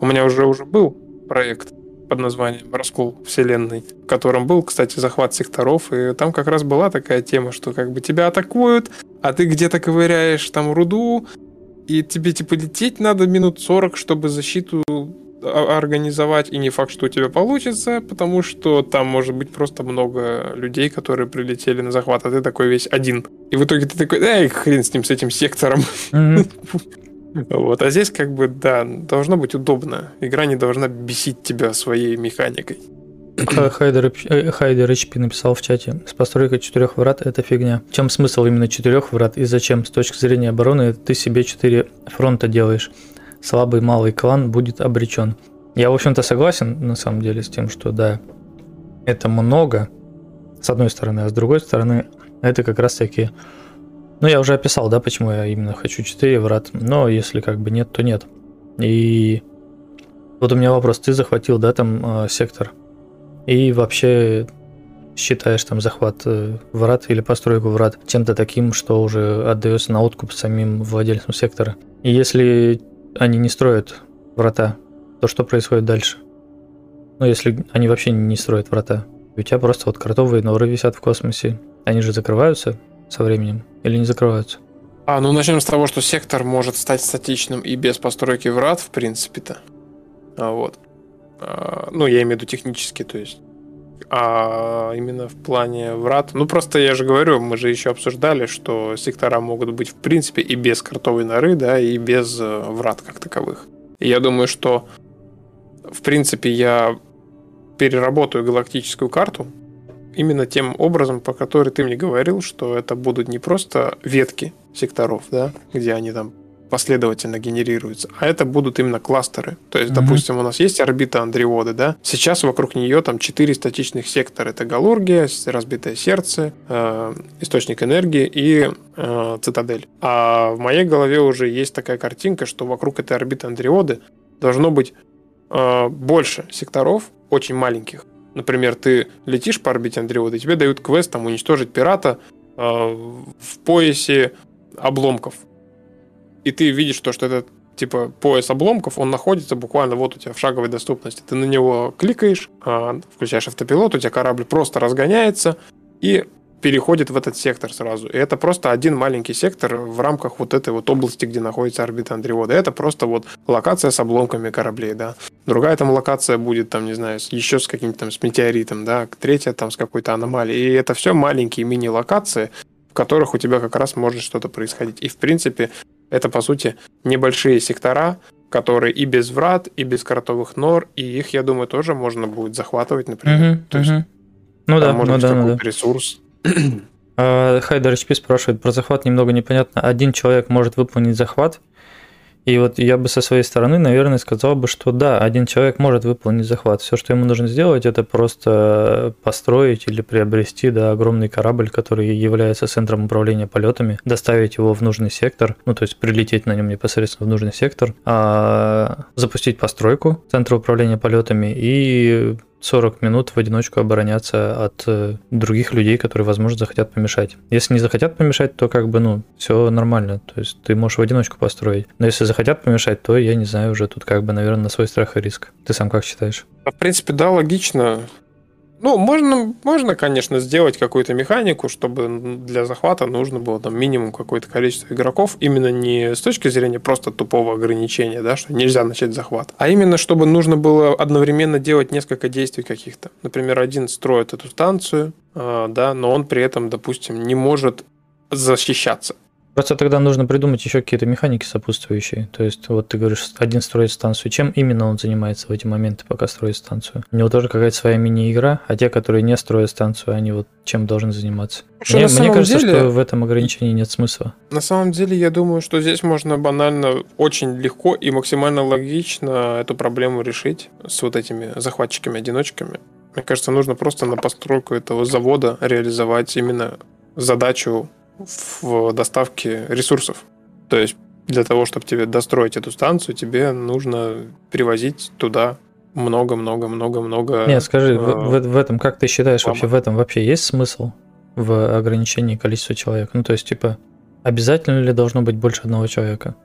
у меня уже, уже был проект под названием «Раскол вселенной», в котором был, кстати, захват секторов, и там как раз была такая тема, что как бы тебя атакуют, а ты где-то ковыряешь там руду, и тебе типа лететь надо минут сорок, чтобы защиту организовать, и не факт, что у тебя получится, потому что там может быть просто много людей, которые прилетели на захват, а ты такой весь один. И в итоге ты такой, эй, хрен с ним, с этим сектором. Вот, а здесь как бы, да, должно быть удобно. Игра не должна бесить тебя своей механикой. Хайдер, Хайдер эйч пи написал в чате: с постройкой четырех врат это фигня. В чем смысл именно четырех врат и зачем? С точки зрения обороны ты себе четыре фронта делаешь. Слабый малый клан будет обречен. Я, в общем-то, согласен, на самом деле, с тем, что, да, это много, с одной стороны, а с другой стороны, это как раз-таки... Ну, я уже описал, да, почему я именно хочу четыре врат, но если как бы нет, то нет. И вот у меня вопрос, ты захватил, да, там, э, сектор, и вообще считаешь там захват э, врат или постройку врат чем-то таким, что уже отдается на откуп самим владельцам сектора. И если... они не строят врата, то что происходит дальше? Ну, если они вообще не строят врата. У тебя просто вот кротовые норы висят в космосе. Они же закрываются со временем или не закрываются? А, ну начнем с того, что сектор может стать статичным и без постройки врат, в принципе-то. А, вот. А, ну, я имею в виду технически, то есть А именно в плане врат. Ну, просто я же говорю, мы же еще обсуждали, что сектора могут быть в принципе и без картовой норы, да, и без врат как таковых. И я думаю, что в принципе я переработаю галактическую карту именно тем образом, по которой ты мне говорил, что это будут не просто ветки секторов, да, где они там последовательно генерируются, а это будут именно кластеры. То есть, mm-hmm. допустим, у нас есть орбита Андриоды, да? Сейчас вокруг нее там четыре статичных сектора. Это Галургия, разбитое сердце, э, источник энергии и э, цитадель. А в моей голове уже есть такая картинка, что вокруг этой орбиты Андриоды должно быть э, больше секторов, очень маленьких. Например, ты летишь по орбите Андриоды, и тебе дают квест там уничтожить пирата э, в поясе обломков. И ты видишь то, что этот типа пояс обломков, он находится буквально вот у тебя в шаговой доступности. Ты на него кликаешь, включаешь автопилот, у тебя корабль просто разгоняется и переходит в этот сектор сразу. И это просто один маленький сектор в рамках вот этой вот области, где находится орбита Андриода. Это просто вот локация с обломками кораблей, да. Другая там локация будет, там, не знаю, еще с каким-то там с метеоритом, да. Третья там с какой-то аномалией. И это все маленькие мини-локации, в которых у тебя как раз может что-то происходить. И в принципе... Это, по сути, небольшие сектора, которые и без врат, и без картовых нор, и их, я думаю, тоже можно будет захватывать, например. Mm-hmm, То mm-hmm. есть, ну да, может ну быть да, какой-то ну ресурс. Хайдер эйч пи спрашивает, про захват немного непонятно. Один человек может выполнить захват, и вот я бы со своей стороны, наверное, сказал бы, что да, один человек может выполнить захват. Все, что ему нужно сделать, это просто построить или приобрести да, огромный корабль, который является центром управления полетами, доставить его в нужный сектор, ну то есть прилететь на нем непосредственно в нужный сектор, а запустить постройку центра управления полетами и сорок минут в одиночку обороняться от э, других людей, которые, возможно, захотят помешать. Если не захотят помешать, то как бы, ну, все нормально. То есть ты можешь в одиночку построить. Но если захотят помешать, то я не знаю, уже тут как бы, наверное, на свой страх и риск. Ты сам как считаешь? В принципе, да, логично. Ну, можно, можно, конечно, сделать какую-то механику, чтобы для захвата нужно было там минимум какое-то количество игроков, именно не с точки зрения просто тупого ограничения, да, что нельзя начать захват, а именно чтобы нужно было одновременно делать несколько действий каких-то. Например, один строит эту станцию, да, но он при этом, допустим, не может защищаться. Просто тогда нужно придумать еще какие-то механики сопутствующие. То есть, вот ты говоришь, один строит станцию. Чем именно он занимается в эти моменты, пока строит станцию? У него тоже какая-то своя мини-игра, а те, которые не строят станцию, они вот чем должны заниматься? Мне, мне кажется, деле, что в этом ограничении нет смысла. На самом деле, я думаю, что здесь можно банально, очень легко и максимально логично эту проблему решить с вот этими захватчиками-одиночками. Мне кажется, нужно просто на постройку этого завода реализовать именно задачу в доставке ресурсов. То есть для того, чтобы тебе достроить эту станцию, тебе нужно привозить туда много-много-много-много... Нет, скажи, э- в, в этом, как ты считаешь, вообще, в этом вообще есть смысл в ограничении количества человек? Ну, то есть, типа, обязательно ли должно быть больше одного человека?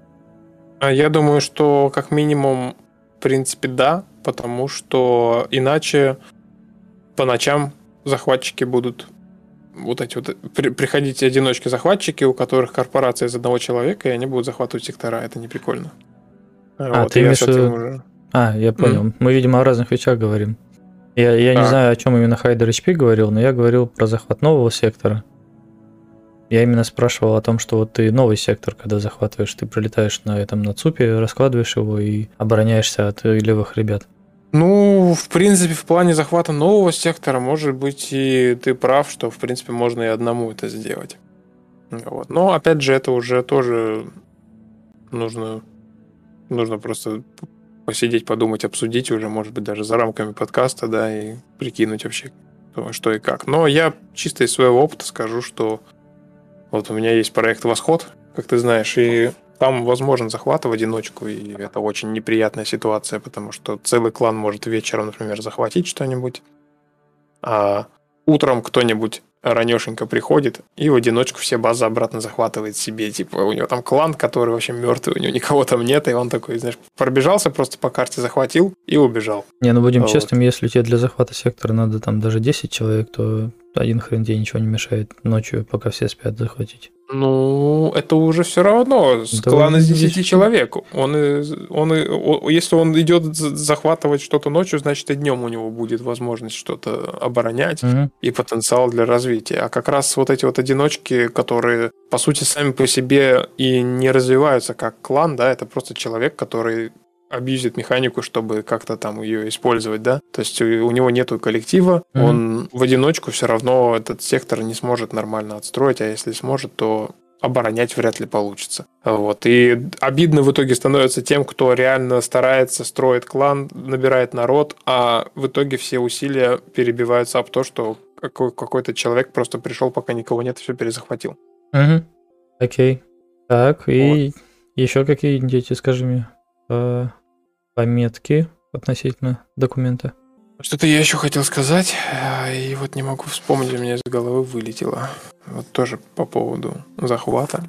Я думаю, что как минимум, в принципе, да, потому что иначе по ночам захватчики будут... Вот эти вот при, приходить одиночки-захватчики, у которых корпорация из одного человека, и они будут захватывать сектора. Это не прикольно. А, вот, ты я имеешь... уже... а я понял. Mm. Мы, видимо, о разных вещах говорим. Я, я а. не знаю, о чем именно Хайдер эйч пи говорил, но я говорил про захват нового сектора. Я именно спрашивал о том, что вот ты новый сектор, когда захватываешь, ты прилетаешь на этом на ЦУПе, раскладываешь его и обороняешься от левых ребят. Ну, в принципе, в плане захвата нового сектора, может быть, и ты прав, что, в принципе, можно и одному это сделать. Вот. Но, опять же, это уже тоже нужно, нужно просто посидеть, подумать, обсудить уже, может быть, даже за рамками подкаста, да, и прикинуть вообще, что и как. Но я чисто из своего опыта скажу, что вот у меня есть проект «Восход», как ты знаешь, и... Там возможен захват в одиночку, и это очень неприятная ситуация, потому что целый клан может вечером, например, захватить что-нибудь, а утром кто-нибудь ранешенько приходит и в одиночку все базы обратно захватывает себе. Типа у него там клан, который вообще мертвый, у него никого там нет, и он такой, знаешь, пробежался просто по карте, захватил и убежал. Не, ну будем вот. Честными, если тебе для захвата сектора надо там даже десять человек, то один хрен тебе ничего не мешает ночью, пока все спят, захватить. Ну, это уже все равно. Да клан из десяти человек. Он, он, он, если он идет захватывать что-то ночью, значит, и днем у него будет возможность что-то оборонять mm-hmm. и потенциал для развития. А как раз вот эти вот одиночки, которые, по сути, сами по себе и не развиваются как клан, да, это просто человек, который абьюзит механику, чтобы как-то там ее использовать, да? То есть у него нету коллектива, mm-hmm. он в одиночку все равно этот сектор не сможет нормально отстроить, а если сможет, то оборонять вряд ли получится. Вот. И обидно в итоге становится тем, кто реально старается, строит клан, набирает народ, а в итоге все усилия перебиваются об то, что какой-то человек просто пришел, пока никого нет, и все перезахватил. Mm-hmm. Окей. Так, и вот. Еще какие-нибудь, скажи мне, по... пометки относительно документа. Что-то я еще хотел сказать, и вот не могу вспомнить, у меня из головы вылетело. Вот тоже по поводу захвата.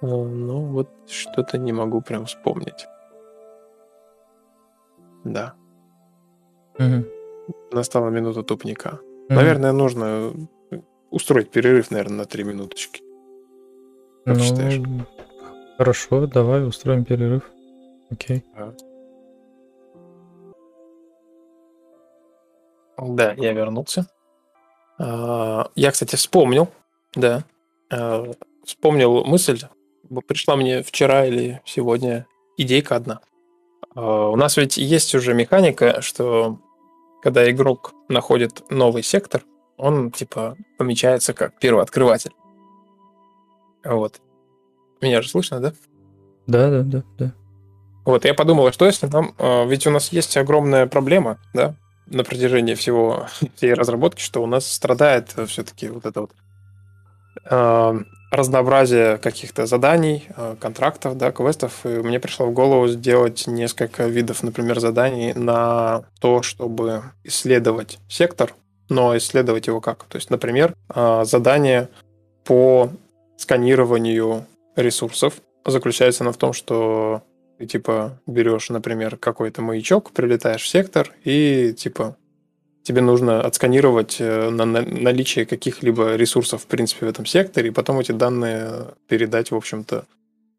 Ну вот что-то не могу прям вспомнить. Да. Угу. Настала минута тупника. Угу. Наверное, нужно устроить перерыв, наверное, на три минуточки. Как ну... считаешь? Хорошо, давай устроим перерыв. Окей. Okay. Да, я вернулся. Я, кстати, вспомнил, да, вспомнил мысль, пришла мне вчера или сегодня идейка одна. У нас ведь есть уже механика, что когда игрок находит новый сектор, он типа помечается как первооткрыватель. Вот. Меня же слышно, да? Да, да, да, да. Вот, я подумал, что если нам... Ведь у нас есть огромная проблема, да, на протяжении всего всей разработки, что у нас страдает все-таки вот это вот э, разнообразие каких-то заданий, контрактов, да, квестов. И мне пришло в голову сделать несколько видов, например, заданий на то, чтобы исследовать сектор, но исследовать его как? То есть, например, э, задание по сканированию ресурсов. Заключается она в том, что ты, типа, берешь, например, какой-то маячок, прилетаешь в сектор, и, типа, тебе нужно отсканировать на наличие каких-либо ресурсов, в принципе, в этом секторе, и потом эти данные передать, в общем-то,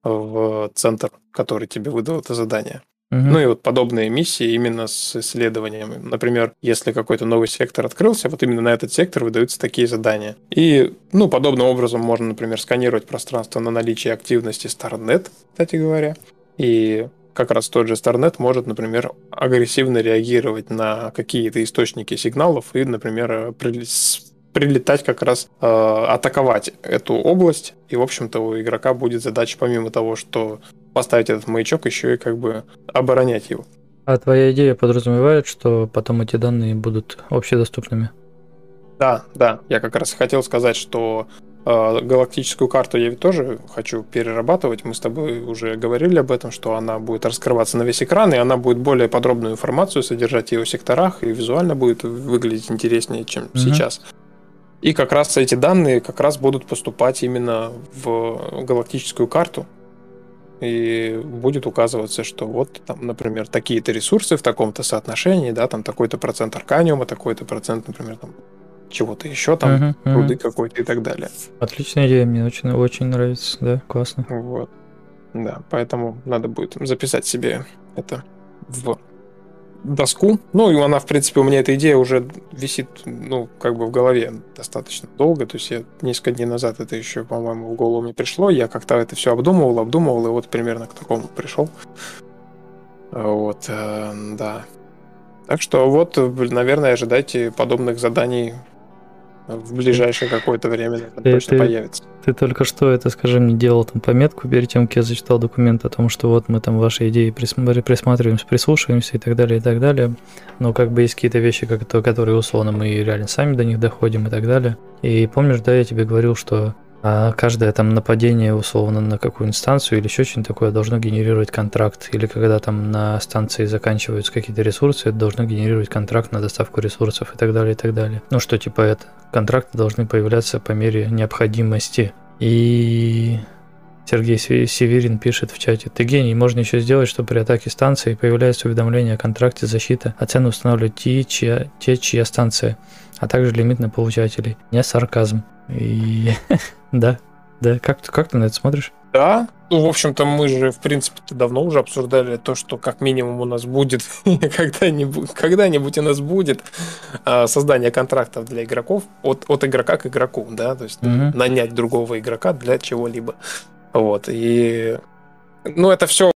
в центр, который тебе выдал это задание. Uh-huh. Ну и вот подобные миссии именно с исследованиями. Например, если какой-то новый сектор открылся, вот именно на этот сектор выдаются такие задания. И, ну, подобным образом можно, например, сканировать пространство на наличие активности StarNet, кстати говоря. И как раз тот же StarNet может, например, агрессивно реагировать на какие-то источники сигналов и, например, прилетать как раз, э, атаковать эту область. И, в общем-то, у игрока будет задача, помимо того, что поставить этот маячок, еще и как бы оборонять его. А твоя идея подразумевает, что потом эти данные будут общедоступными? Да, да. Я как раз хотел сказать, что э, галактическую карту я ведь тоже хочу перерабатывать. Мы с тобой уже говорили об этом, что она будет раскрываться на весь экран, и она будет более подробную информацию содержать и о секторах, и визуально будет выглядеть интереснее, чем mm-hmm. сейчас. И как раз эти данные как раз будут поступать именно в галактическую карту. И будет указываться, что вот там, например, такие-то ресурсы в таком-то соотношении, да, там такой-то процент арканиума, такой-то процент, например, там чего-то еще, там uh-huh, uh-huh. руды какой-то и так далее. Отличная идея, мне очень, очень нравится, да, классно. Вот, да, поэтому надо будет записать себе это в доску. Ну, и она, в принципе, у меня эта идея уже висит, ну, как бы в голове достаточно долго. То есть я несколько дней назад это еще, по-моему, в голову мне пришло. Я как-то это все обдумывал, обдумывал, и вот примерно к такому пришел. Вот, э, да. Так что вот, наверное, ожидайте подобных заданий в ближайшее какое-то время. Это ты, точно ты, появится. Ты только что это, скажи мне, делал там пометку перед тем, как я зачитал документ о том, что вот мы там ваши идеи присматриваемся, прислушиваемся и так далее, и так далее. Но как бы есть какие-то вещи, как то, которые условно мы реально сами до них доходим и так далее. И помнишь, да, я тебе говорил, что а, каждое там нападение условно на какую-нибудь станцию или еще что-нибудь такое должно генерировать контракт. Или когда там на станции заканчиваются какие-то ресурсы, это должно генерировать контракт на доставку ресурсов и так далее, и так далее. Ну что типа это... Контракты должны появляться по мере необходимости. И Сергей Северин пишет в чате: ты гений, можно еще сделать, что при атаке станции появляется уведомление о контракте защиты, а цену устанавливают те, чья, те, чья станция, а также лимит на получателей. Не сарказм. И Да, да. Как, как ты на это смотришь? Да. Ну, в общем-то, мы же, в принципе-то, давно уже обсуждали то, что как минимум у нас будет, когда-нибудь, когда-нибудь у нас будет а, создание контрактов для игроков от, от игрока к игроку, да, то есть mm-hmm. нанять другого игрока для чего-либо. Вот, и... Ну, это все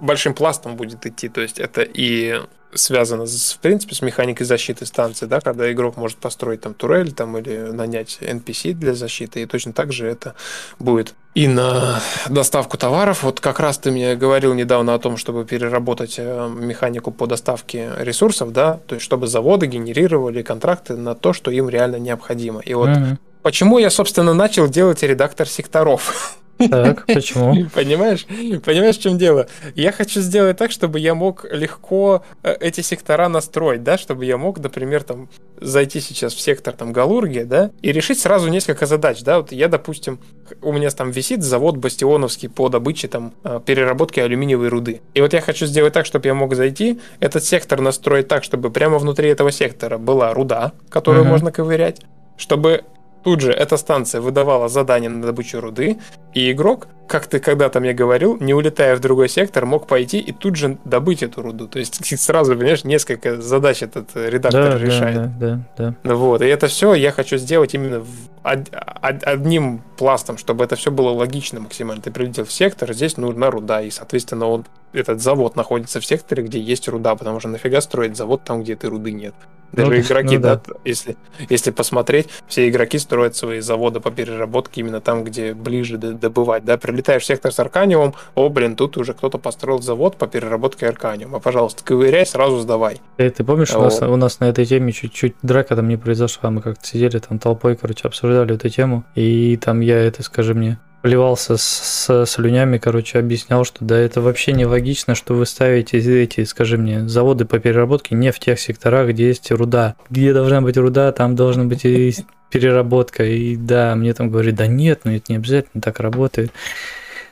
большим пластом будет идти, то есть это и... связано, в принципе, с механикой защиты станции, да, когда игрок может построить там турель там, или нанять эн пи си для защиты, и точно так же это будет и на доставку товаров. Вот как раз ты мне говорил недавно о том, чтобы переработать механику по доставке ресурсов, да, то есть чтобы заводы генерировали контракты на то, что им реально необходимо. И вот mm-hmm. почему я, собственно, начал делать редактор секторов. Так, почему? Понимаешь? Понимаешь, в чем дело? Я хочу сделать так, чтобы я мог легко эти сектора настроить, да, чтобы я мог, например, там, зайти сейчас в сектор там Галургия, да, и решить сразу несколько задач, да, вот я, допустим, у меня там висит завод бастионовский по добыче там переработки алюминиевой руды, и вот я хочу сделать так, чтобы я мог зайти, этот сектор настроить так, чтобы прямо внутри этого сектора была руда, которую mm-hmm. можно ковырять, чтобы... Тут же эта станция выдавала задание на добычу руды, и игрок, как ты когда-то мне говорил, не улетая в другой сектор, мог пойти и тут же добыть эту руду. То есть сразу, понимаешь, несколько задач этот редактор да, решает. Да, да, да. Вот. И это все я хочу сделать именно одним пластом, чтобы это все было логично максимально. Ты прилетел в сектор, здесь нужна руда, и, соответственно, он, этот завод находится в секторе, где есть руда, потому что нафига строить завод там, где этой руды нет. Даже ну, игроки, ну, да, да. Если, если посмотреть, все игроки строят свои заводы по переработке именно там, где ближе добывать, да, прилетаешь в сектор с арканиумом, о, блин, тут уже кто-то построил завод по переработке арканиума, пожалуйста, ковыряй, сразу сдавай. Ты, ты помнишь, у нас, у нас на этой теме чуть-чуть драка там не произошла, мы как-то сидели там толпой, короче, обсуждали эту тему, и там я это, скажи мне... Поливался с слюнями, короче, объяснял, что да, это вообще нелогично, что вы ставите эти, скажи мне, заводы по переработке не в тех секторах, где есть руда. Где должна быть руда, там должна быть и переработка. И да, мне там говорят, да нет, ну это не обязательно так работает.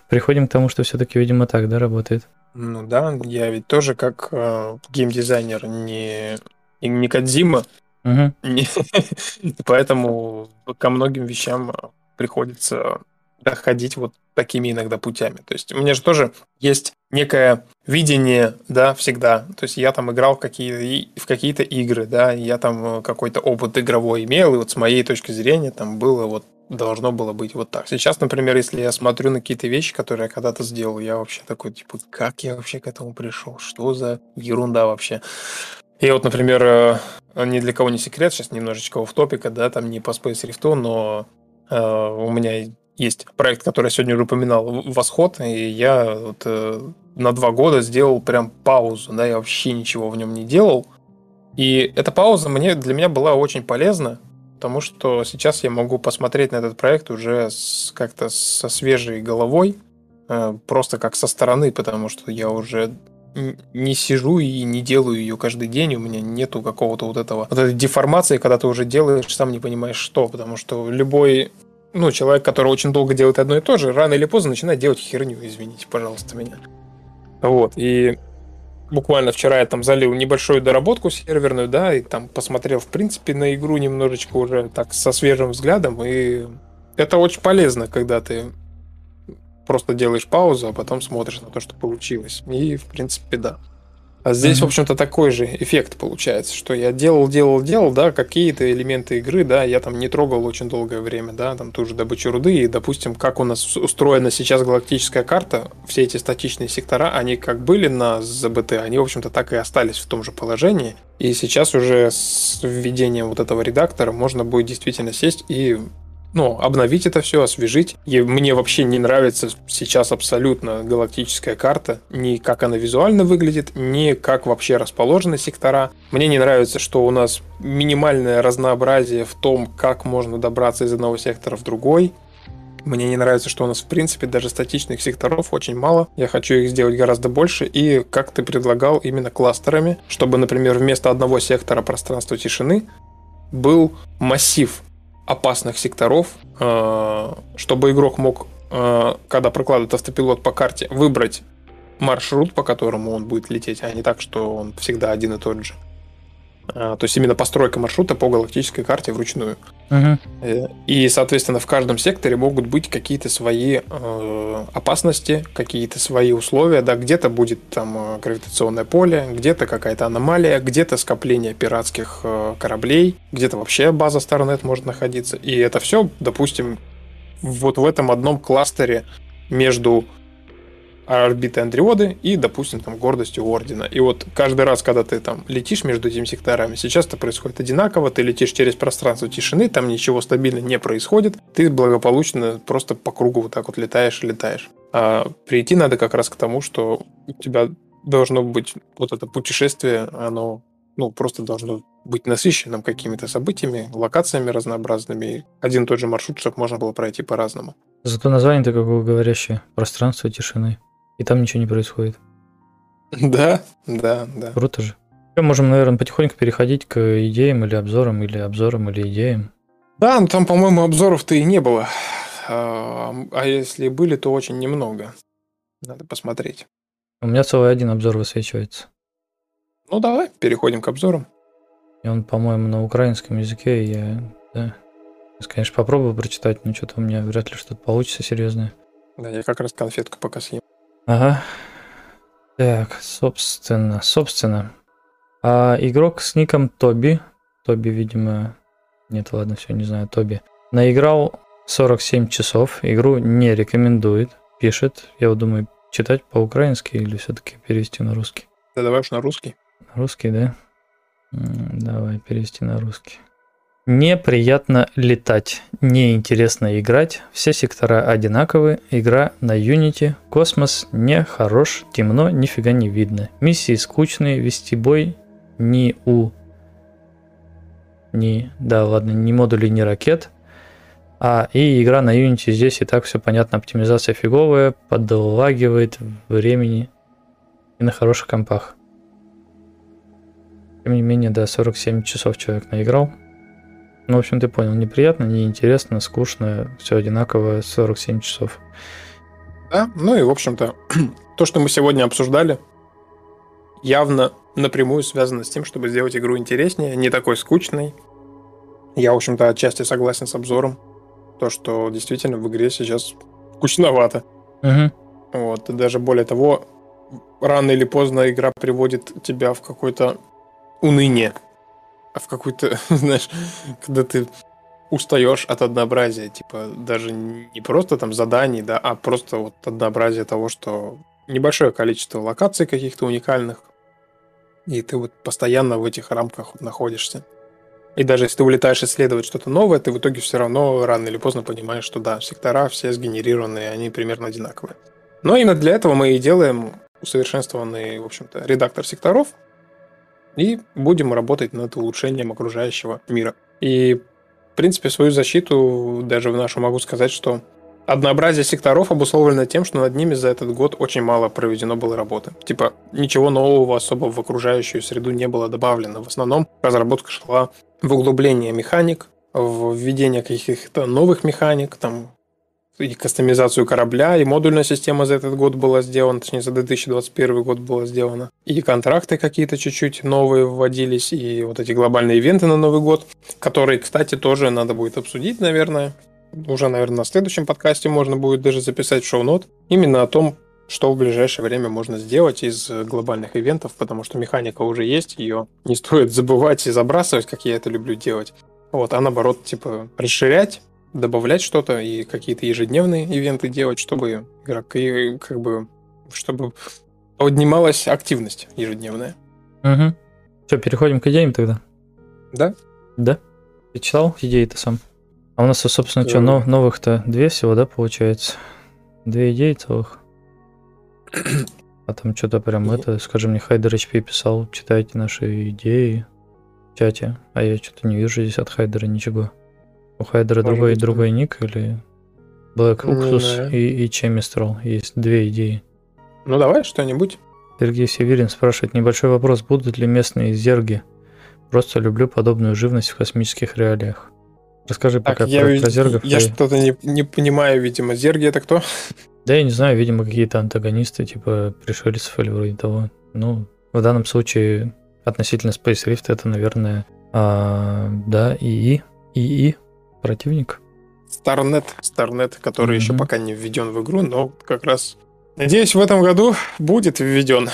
Приходим к тому, что все-таки, видимо, так, да, работает. Ну да, я ведь тоже как э, геймдизайнер не, не Кодзима, угу. не... поэтому ко многим вещам приходится... доходить вот такими иногда путями. То есть у меня же тоже есть некое видение, да, всегда. То есть я там играл в какие-то, в какие-то игры, да, я там какой-то опыт игровой имел, и вот с моей точки зрения там было вот, должно было быть вот так. Сейчас, например, если я смотрю на какие-то вещи, которые я когда-то сделал, я вообще такой, типа, как я вообще к этому пришел? Что за ерунда вообще? И вот, например, ни для кого не секрет, сейчас немножечко офф-топика, да, там не по Space Rift'у, но э, у меня... Есть проект, который я сегодня уже упоминал, «Восход», и я вот, э, на два года сделал прям паузу, да, я вообще ничего в нем не делал. И эта пауза мне, для меня была очень полезна, потому что сейчас я могу посмотреть на этот проект уже с, как-то со свежей головой, э, просто как со стороны, потому что я уже... не сижу и не делаю ее каждый день, у меня нету какого-то вот этого... Вот этой деформации, когда ты уже делаешь, сам не понимаешь что, потому что любой... Ну, человек, который очень долго делает одно и то же, рано или поздно начинает делать херню, извините, пожалуйста, меня. Вот, и буквально вчера я там залил небольшую доработку серверную, да, и там посмотрел, в принципе, на игру немножечко уже так со свежим взглядом, и это очень полезно, когда ты просто делаешь паузу, а потом смотришь на то, что получилось. И, в принципе, да. А здесь, mm-hmm. в общем-то, такой же эффект получается, что я делал, делал, делал, да, какие-то элементы игры, да, я там не трогал очень долгое время, да, там ту же добычу руды, и, допустим, как у нас устроена сейчас галактическая карта, все эти статичные сектора, они как были на зэ бэ тэ, они, в общем-то, так и остались в том же положении, и сейчас уже с введением вот этого редактора можно будет действительно сесть и... Ну, обновить это все, освежить. И мне вообще не нравится сейчас абсолютно галактическая карта. Ни как она визуально выглядит, ни как вообще расположены сектора. Мне не нравится, что у нас минимальное разнообразие в том, как можно добраться из одного сектора в другой. Мне не нравится, что у нас, в принципе, даже статичных секторов очень мало. Я хочу их сделать гораздо больше. И, как ты предлагал, именно кластерами, чтобы, например, вместо одного сектора пространства тишины был массив опасных секторов, чтобы игрок мог, когда прокладывает автопилот по карте, выбрать маршрут, по которому он будет лететь, а не так, что он всегда один и тот же. То есть именно постройка маршрута по галактической карте вручную. Uh-huh. И, соответственно, в каждом секторе могут быть какие-то свои э, опасности, какие-то свои условия. Да, где-то будет там гравитационное поле, где-то какая-то аномалия, где-то скопление пиратских э, кораблей, где-то вообще база StarNet может находиться. И это все, допустим, вот в этом одном кластере между орбиты Андриоды и, допустим, там, гордостью Ордена. И вот каждый раз, когда ты там летишь между этими секторами, сейчас это происходит одинаково, ты летишь через пространство тишины, там ничего стабильно не происходит, ты благополучно просто по кругу вот так вот летаешь и летаешь. А прийти надо как раз к тому, что у тебя должно быть вот это путешествие, оно ну, просто должно быть насыщенным какими-то событиями, локациями разнообразными, один и тот же маршрут, чтобы можно было пройти по-разному. Зато название-то какое говорящее, пространство тишины. И там ничего не происходит. Да, да, да. Круто же. Мы можем, наверное, потихоньку переходить к идеям или обзорам, или обзорам, или идеям. Да, но там, по-моему, обзоров-то и не было. А если были, то очень немного. Надо посмотреть. У меня целый один обзор высвечивается. Ну, давай, переходим к обзорам. И он, по-моему, на украинском языке. Я, да. Сейчас, конечно, попробую прочитать, но что-то у меня вряд ли что-то получится серьезное. Да, я как раз конфетку пока съем. Ага. Так, собственно, собственно. А, игрок с ником Тоби. Тоби, видимо... Нет, ладно, все, не знаю, Тоби. Наиграл сорок семь часов. Игру не рекомендует. Пишет. Я вот думаю, читать по-украински или все-таки перевести на русский. Да давай уж на русский. На русский, да? Давай, перевести на русский. Неприятно летать, неинтересно играть, все сектора одинаковы, игра на Unity, космос не хорош, темно, нифига не видно, миссии скучные, вести бой ни у... ни... да ладно, ни модулей, ни ракет. А, и игра на Unity здесь и так все понятно, оптимизация фиговая, подлагивает времени и на хороших компах. Тем не менее, да, сорок семь часов человек наиграл. Ну, в общем, ты понял, неприятно, неинтересно, скучно, все одинаково, сорок семь часов. Да, ну и, в общем-то, то, что мы сегодня обсуждали, явно напрямую связано с тем, чтобы сделать игру интереснее, не такой скучной. Я, в общем-то, отчасти согласен с обзором, то, что действительно в игре сейчас скучновато. Угу. Вот, и даже более того, рано или поздно игра приводит тебя в какое-то уныние. А в какую-то, знаешь, когда ты устаешь от однообразия, типа даже не просто там заданий, да, а просто вот однообразие того, что небольшое количество локаций каких-то уникальных, и ты вот постоянно в этих рамках вот находишься. И даже если ты улетаешь исследовать что-то новое, ты в итоге все равно рано или поздно понимаешь, что да, сектора все сгенерированные, они примерно одинаковые. Но именно для этого мы и делаем усовершенствованный, в общем-то, редактор секторов, и будем работать над улучшением окружающего мира. И, в принципе, свою защиту даже в нашу могу сказать, что однообразие секторов обусловлено тем, что над ними за этот год очень мало проведено было работы. Типа, ничего нового особо в окружающую среду не было добавлено. В основном разработка шла в углубление механик, в введение каких-то новых механик, там, и кастомизацию корабля, и модульная система за этот год была сделана, точнее, за две тысячи двадцать первый год была сделана. И контракты какие-то чуть-чуть новые вводились, и вот эти глобальные ивенты на Новый год, которые, кстати, тоже надо будет обсудить, наверное. Уже, наверное, на следующем подкасте можно будет даже записать шоу-нот именно о том, что в ближайшее время можно сделать из глобальных ивентов, потому что механика уже есть, ее не стоит забывать и забрасывать, как я это люблю делать. Вот, а наоборот, типа, расширять, добавлять что-то и какие-то ежедневные ивенты делать, чтобы игроки как бы, чтобы поднималась активность ежедневная. Угу. Все, переходим к идеям тогда. Да? Да. Ты читал идеи-то сам? А у нас, собственно, что, но, новых-то две всего, да, получается? Две идеи целых. А там что-то прям и... это, скажи мне, Хайдер эйч пи писал, читайте наши идеи в чате, а я что-то не вижу здесь от Хайдера ничего. У Хайдера другой, быть, другой ник или Black Uxus, ну, и, и Chemistral. Есть две идеи. Ну давай что-нибудь. Сергей Северин спрашивает, небольшой вопрос, будут ли местные зерги? Просто люблю подобную живность в космических реалиях. Расскажи так, пока я, про, про зергов. Я и... что-то не, не понимаю, видимо, зерги это кто? Да я не знаю, видимо, какие-то антагонисты, типа пришельцев или вроде того. Ну, в данном случае Относительно Space Rift это, наверное, а, да, ИИ, ИИ, противник. StarNet, StarNet, который mm-hmm. еще пока не введен в игру, но как раз, надеюсь, в этом году будет введен.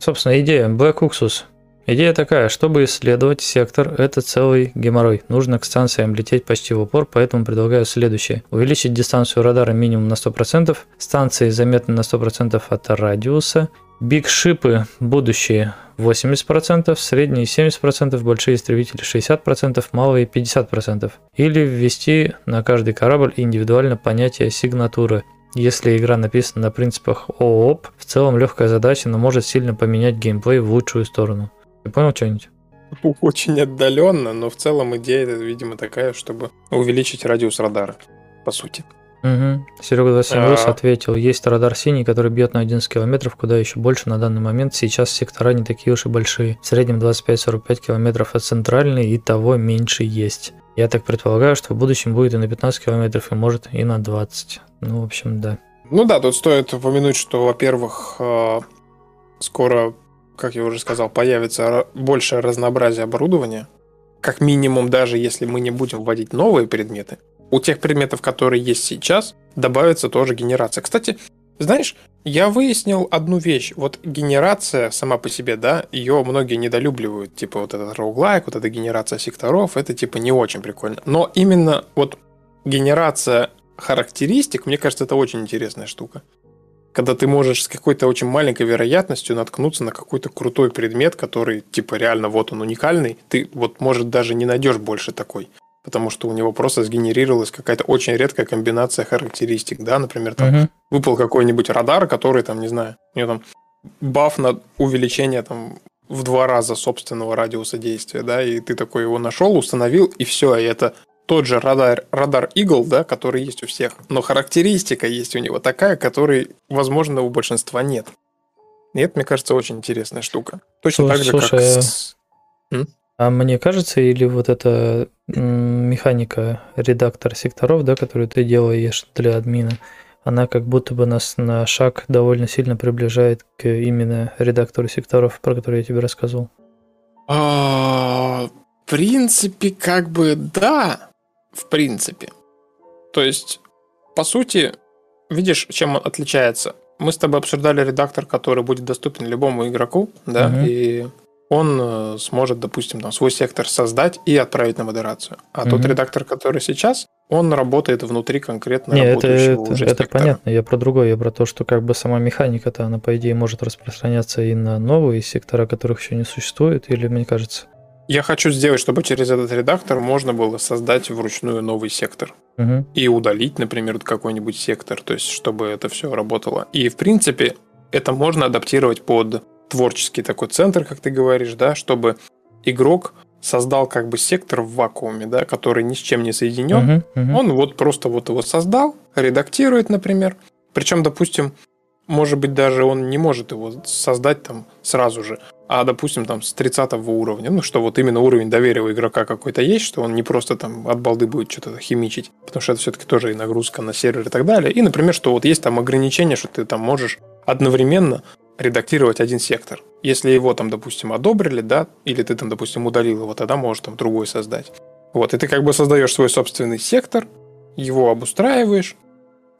Собственно, идея Black Uxus. Идея такая, чтобы исследовать сектор, это целый геморрой. Нужно к станциям лететь почти в упор, поэтому предлагаю следующее. Увеличить дистанцию радара минимум на сто процентов, станции заметны на сто процентов от радиуса, бигшипы будущие восемьдесят процентов, средние семьдесят процентов, большие истребители шестьдесят процентов, малые пятьдесят процентов. Или ввести на каждый корабль индивидуально понятие сигнатуры. Если игра написана на принципах ООП, в целом легкая задача, но может сильно поменять геймплей в лучшую сторону. Ты понял что-нибудь? Очень отдаленно, но в целом идея, видимо, такая, чтобы увеличить радиус радара, по сути. Угу. Серега двадцать семь А-а-а. ответил, есть радар синий, который бьет на одиннадцать километров, куда еще больше на данный момент. Сейчас сектора не такие уж и большие. В среднем двадцать пять сорок пять километров от центральной, и того меньше есть. Я так предполагаю, что в будущем будет и на пятнадцать километров, и может и на двадцать. Ну, в общем, да. Ну да, тут стоит упомянуть, что, во-первых, скоро, как я уже сказал, появится большее разнообразие оборудования. Как минимум, даже если мы не будем вводить новые предметы, у тех предметов, которые есть сейчас, добавится тоже генерация. Кстати, знаешь, я выяснил одну вещь. Вот генерация сама по себе, да, ее многие недолюбливают. Типа вот этот роуглайк, вот эта генерация секторов, это типа не очень прикольно. Но именно вот генерация характеристик, мне кажется, это очень интересная штука. Когда ты можешь с какой-то очень маленькой вероятностью наткнуться на какой-то крутой предмет, который, типа, реально вот он уникальный, ты вот, может, даже не найдешь больше такой, потому что у него просто сгенерировалась какая-то очень редкая комбинация характеристик, да, например, там uh-huh. выпал какой-нибудь радар, который, там, не знаю, у него там баф на увеличение, там, в два раза собственного радиуса действия, да, и ты такой его нашел, установил, и все, и это... Тот же радар, радар Eagle, да, который есть у всех. Но характеристика есть у него такая, которой, возможно, у большинства нет. И это, мне кажется, очень интересная штука. Точно слушай, так же, слушай, как... С... А мне кажется, или вот эта механика редактора секторов, да, которую ты делаешь для админа, она как будто бы нас на шаг довольно сильно приближает к именно редактору секторов, про который я тебе рассказывал. В принципе, как бы да... В принципе. То есть, по сути, видишь, чем он отличается? Мы с тобой обсуждали редактор, который будет доступен любому игроку, да, угу. и он сможет, допустим, там, свой сектор создать и отправить на модерацию. А угу. тот редактор, который сейчас, он работает внутри конкретно не, работающего это, уже это, сектора. Это понятно, я про другое, я про то, что как бы сама механика-то, она, по идее, может распространяться и на новые сектора, которых еще не существует, или, мне кажется... Я хочу сделать, чтобы через этот редактор можно было создать вручную новый сектор. Угу. И удалить, например, какой-нибудь сектор, то есть чтобы это все работало. И, в принципе, это можно адаптировать под творческий такой центр, как ты говоришь, да, чтобы игрок создал как бы сектор в вакууме, да, который ни с чем не соединен. Угу, угу. Он вот просто вот его создал, редактирует, например. Причем, допустим, может быть, даже он не может его создать там сразу же, а, допустим, там с тридцатого уровня, ну, что вот именно уровень доверия у игрока какой-то есть, что он не просто там от балды будет что-то химичить, потому что это все-таки тоже и нагрузка на сервер и так далее. И, например, что вот есть там ограничение, что ты там можешь одновременно редактировать один сектор. Если его там, допустим, одобрили, да, или ты там, допустим, удалил его, тогда можешь там другой создать. Вот, и ты как бы создаешь свой собственный сектор, его обустраиваешь,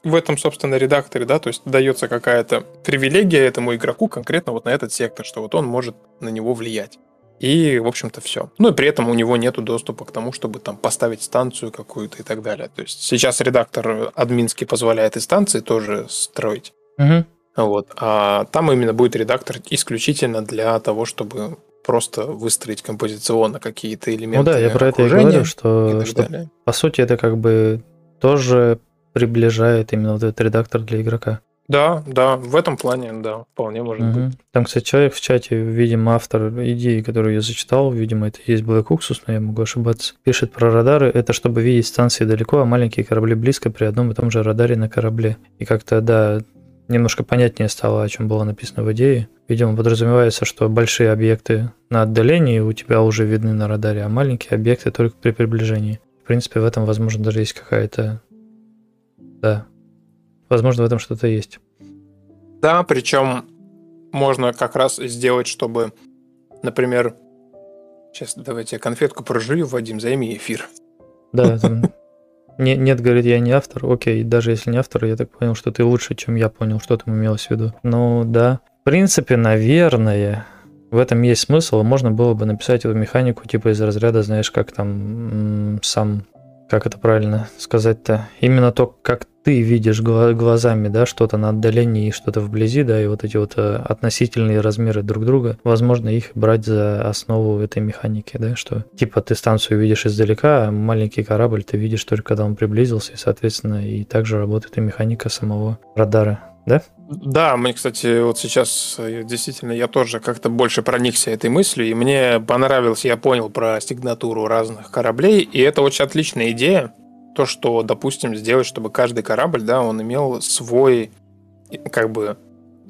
в этом, собственно, редакторе, да, то есть дается какая-то привилегия этому игроку конкретно вот на этот сектор, что вот он может на него влиять. И, в общем-то, все. Ну и при этом у него нету доступа к тому, чтобы там поставить станцию какую-то и так далее. То есть сейчас редактор админский позволяет и станции тоже строить. Угу. Вот. А там именно будет редактор исключительно для того, чтобы просто выстроить композиционно какие-то элементы. Ну да, я про это и говорю, что, и что по сути это как бы тоже... приближает именно вот этот редактор для игрока. Да, да, в этом плане, да, вполне может угу. быть. Там, кстати, человек в чате, видимо, автор идеи, которую я зачитал, видимо, это есть Black Uxus, но я могу ошибаться, пишет про радары, это чтобы видеть станции далеко, а маленькие корабли близко при одном и том же радаре на корабле. И как-то, да, немножко понятнее стало, о чем было написано в идее. Видимо, подразумевается, что большие объекты на отдалении у тебя уже видны на радаре, а маленькие объекты только при приближении. В принципе, в этом, возможно, даже есть какая-то... Да, возможно, в этом что-то есть. Да, причем можно как раз сделать, чтобы Например, сейчас давайте я конфетку прожую, Вадим, займи эфир. Да, нет, говорит, я не автор. Окей, даже если не автор, я так понял, что ты лучше, чем я понял, что там имелось в виду. Ну да. В принципе, наверное, в этом есть смысл. Можно было бы написать эту механику, типа из разряда, знаешь, как там сам, как это правильно сказать-то, именно то, как ты видишь глазами, да, что-то на отдалении и что-то вблизи, да, и вот эти вот относительные размеры друг друга, возможно, их брать за основу этой механики, да, что типа ты станцию видишь издалека, а маленький корабль ты видишь только когда он приблизился, и, соответственно, и также работает и механика самого радара, да? Да, мне, кстати, вот сейчас действительно я тоже как-то больше проникся этой мыслью, и мне понравилось, я понял про сигнатуру разных кораблей, и это очень отличная идея. То, что, допустим, сделать, чтобы каждый корабль, да, он имел свой, как бы,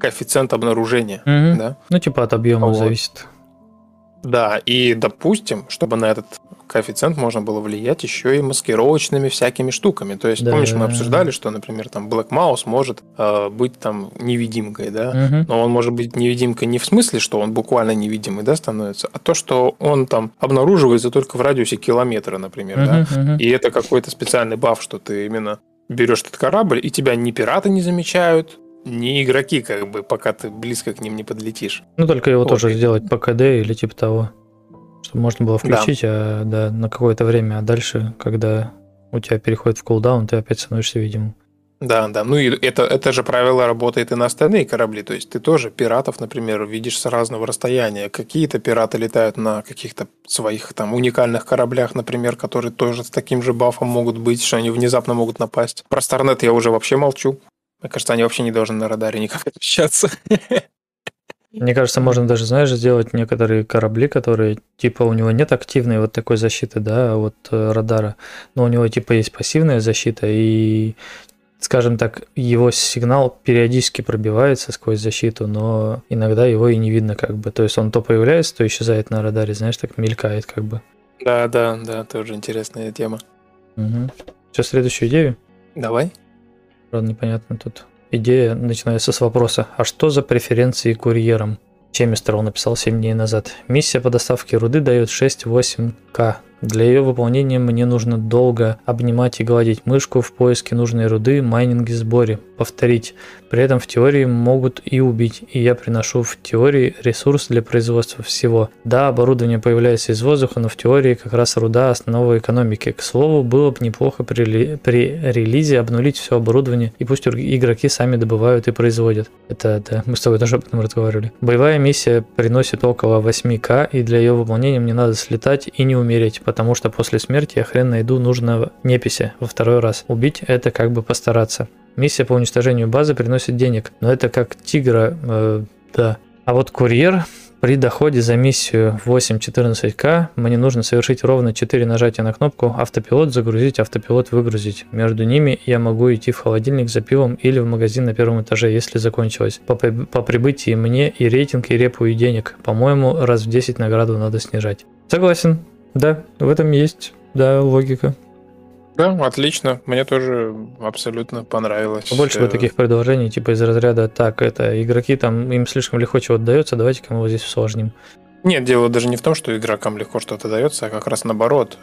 коэффициент обнаружения, mm-hmm. да? Ну, типа от объема вот. Зависит. Да, и, допустим, чтобы на этот коэффициент можно было влиять еще и маскировочными всякими штуками. То есть, да, помнишь, мы обсуждали, что, например, там Black Mouse может э, быть там невидимкой, да? Mm-hmm. Но он может быть невидимкой не в смысле, что он буквально невидимый, да, становится, а то, что он там обнаруживается только в радиусе километра, например, mm-hmm. да? Mm-hmm. И это какой-то специальный баф, что ты именно берешь этот корабль, и тебя ни пираты не замечают, не игроки, как бы, пока ты близко к ним не подлетишь. Ну, только его вот. Тоже сделать по КД или типа того, чтобы можно было включить да. А, да, на какое-то время, а дальше, когда у тебя переходит в кулдаун, ты опять становишься видимым. Да, да, ну и это, это же правило работает и на остальные корабли, то есть ты тоже пиратов, например, видишь с разного расстояния. Какие-то пираты летают на каких-то своих там уникальных кораблях, например, которые тоже с таким же бафом могут быть, что они внезапно могут напасть. Про StarNet я уже вообще молчу. Мне кажется, они вообще не должны на радаре никак отличаться. Мне кажется, можно даже, знаешь, сделать некоторые корабли, которые, типа, у него нет активной вот такой защиты, да, от радара, но у него, типа, есть пассивная защита, и, скажем так, его сигнал периодически пробивается сквозь защиту, но иногда его и не видно, как бы. То есть он то появляется, то исчезает на радаре, знаешь, так мелькает, как бы. Да, да, да, тоже интересная тема. Угу. Сейчас следующую идею. Давай. Правда, непонятно тут. Идея начинается с вопроса, а что за преференции курьерам? Чемистрол написал семь дней назад. Миссия по доставке руды дает шесть-восемь тысяч. Для ее выполнения мне нужно долго обнимать и гладить мышку в поиске нужной руды, майнинге, сборе. Повторить. При этом в теории могут и убить, и я приношу в теории ресурс для производства всего. Да, оборудование появляется из воздуха, но в теории как раз руда – основа экономики. К слову, было бы неплохо при, рели... при релизе обнулить все оборудование, и пусть игроки сами добывают и производят. Это да, мы с тобой тоже об этом разговаривали. Боевая миссия приносит около восемь тысяч, и для ее выполнения мне надо слетать и не умереть, потому что после смерти я хрен найду нужного непися во второй раз. Убить – это как бы постараться. Миссия по уничтожению базы приносит денег, но это как тигра, э, да. А вот курьер при доходе за миссию восемь-четырнадцать тысяч мне нужно совершить ровно четыре нажатия на кнопку «Автопилот», «Загрузить», «Автопилот», «Выгрузить». Между ними я могу идти в холодильник за пивом или в магазин на первом этаже, если закончилось. По, по прибытии мне и рейтинг, и репу, и денег. По-моему, раз в десять награду надо снижать. Согласен, да, в этом есть, да, логика. Да, отлично. Мне тоже абсолютно понравилось. Больше бы таких предложений, типа из разряда так, это игроки там, им слишком легко чего-то дается, давайте-ка мы его здесь усложним. Нет, дело даже не в том, что игрокам легко что-то дается, а как раз наоборот.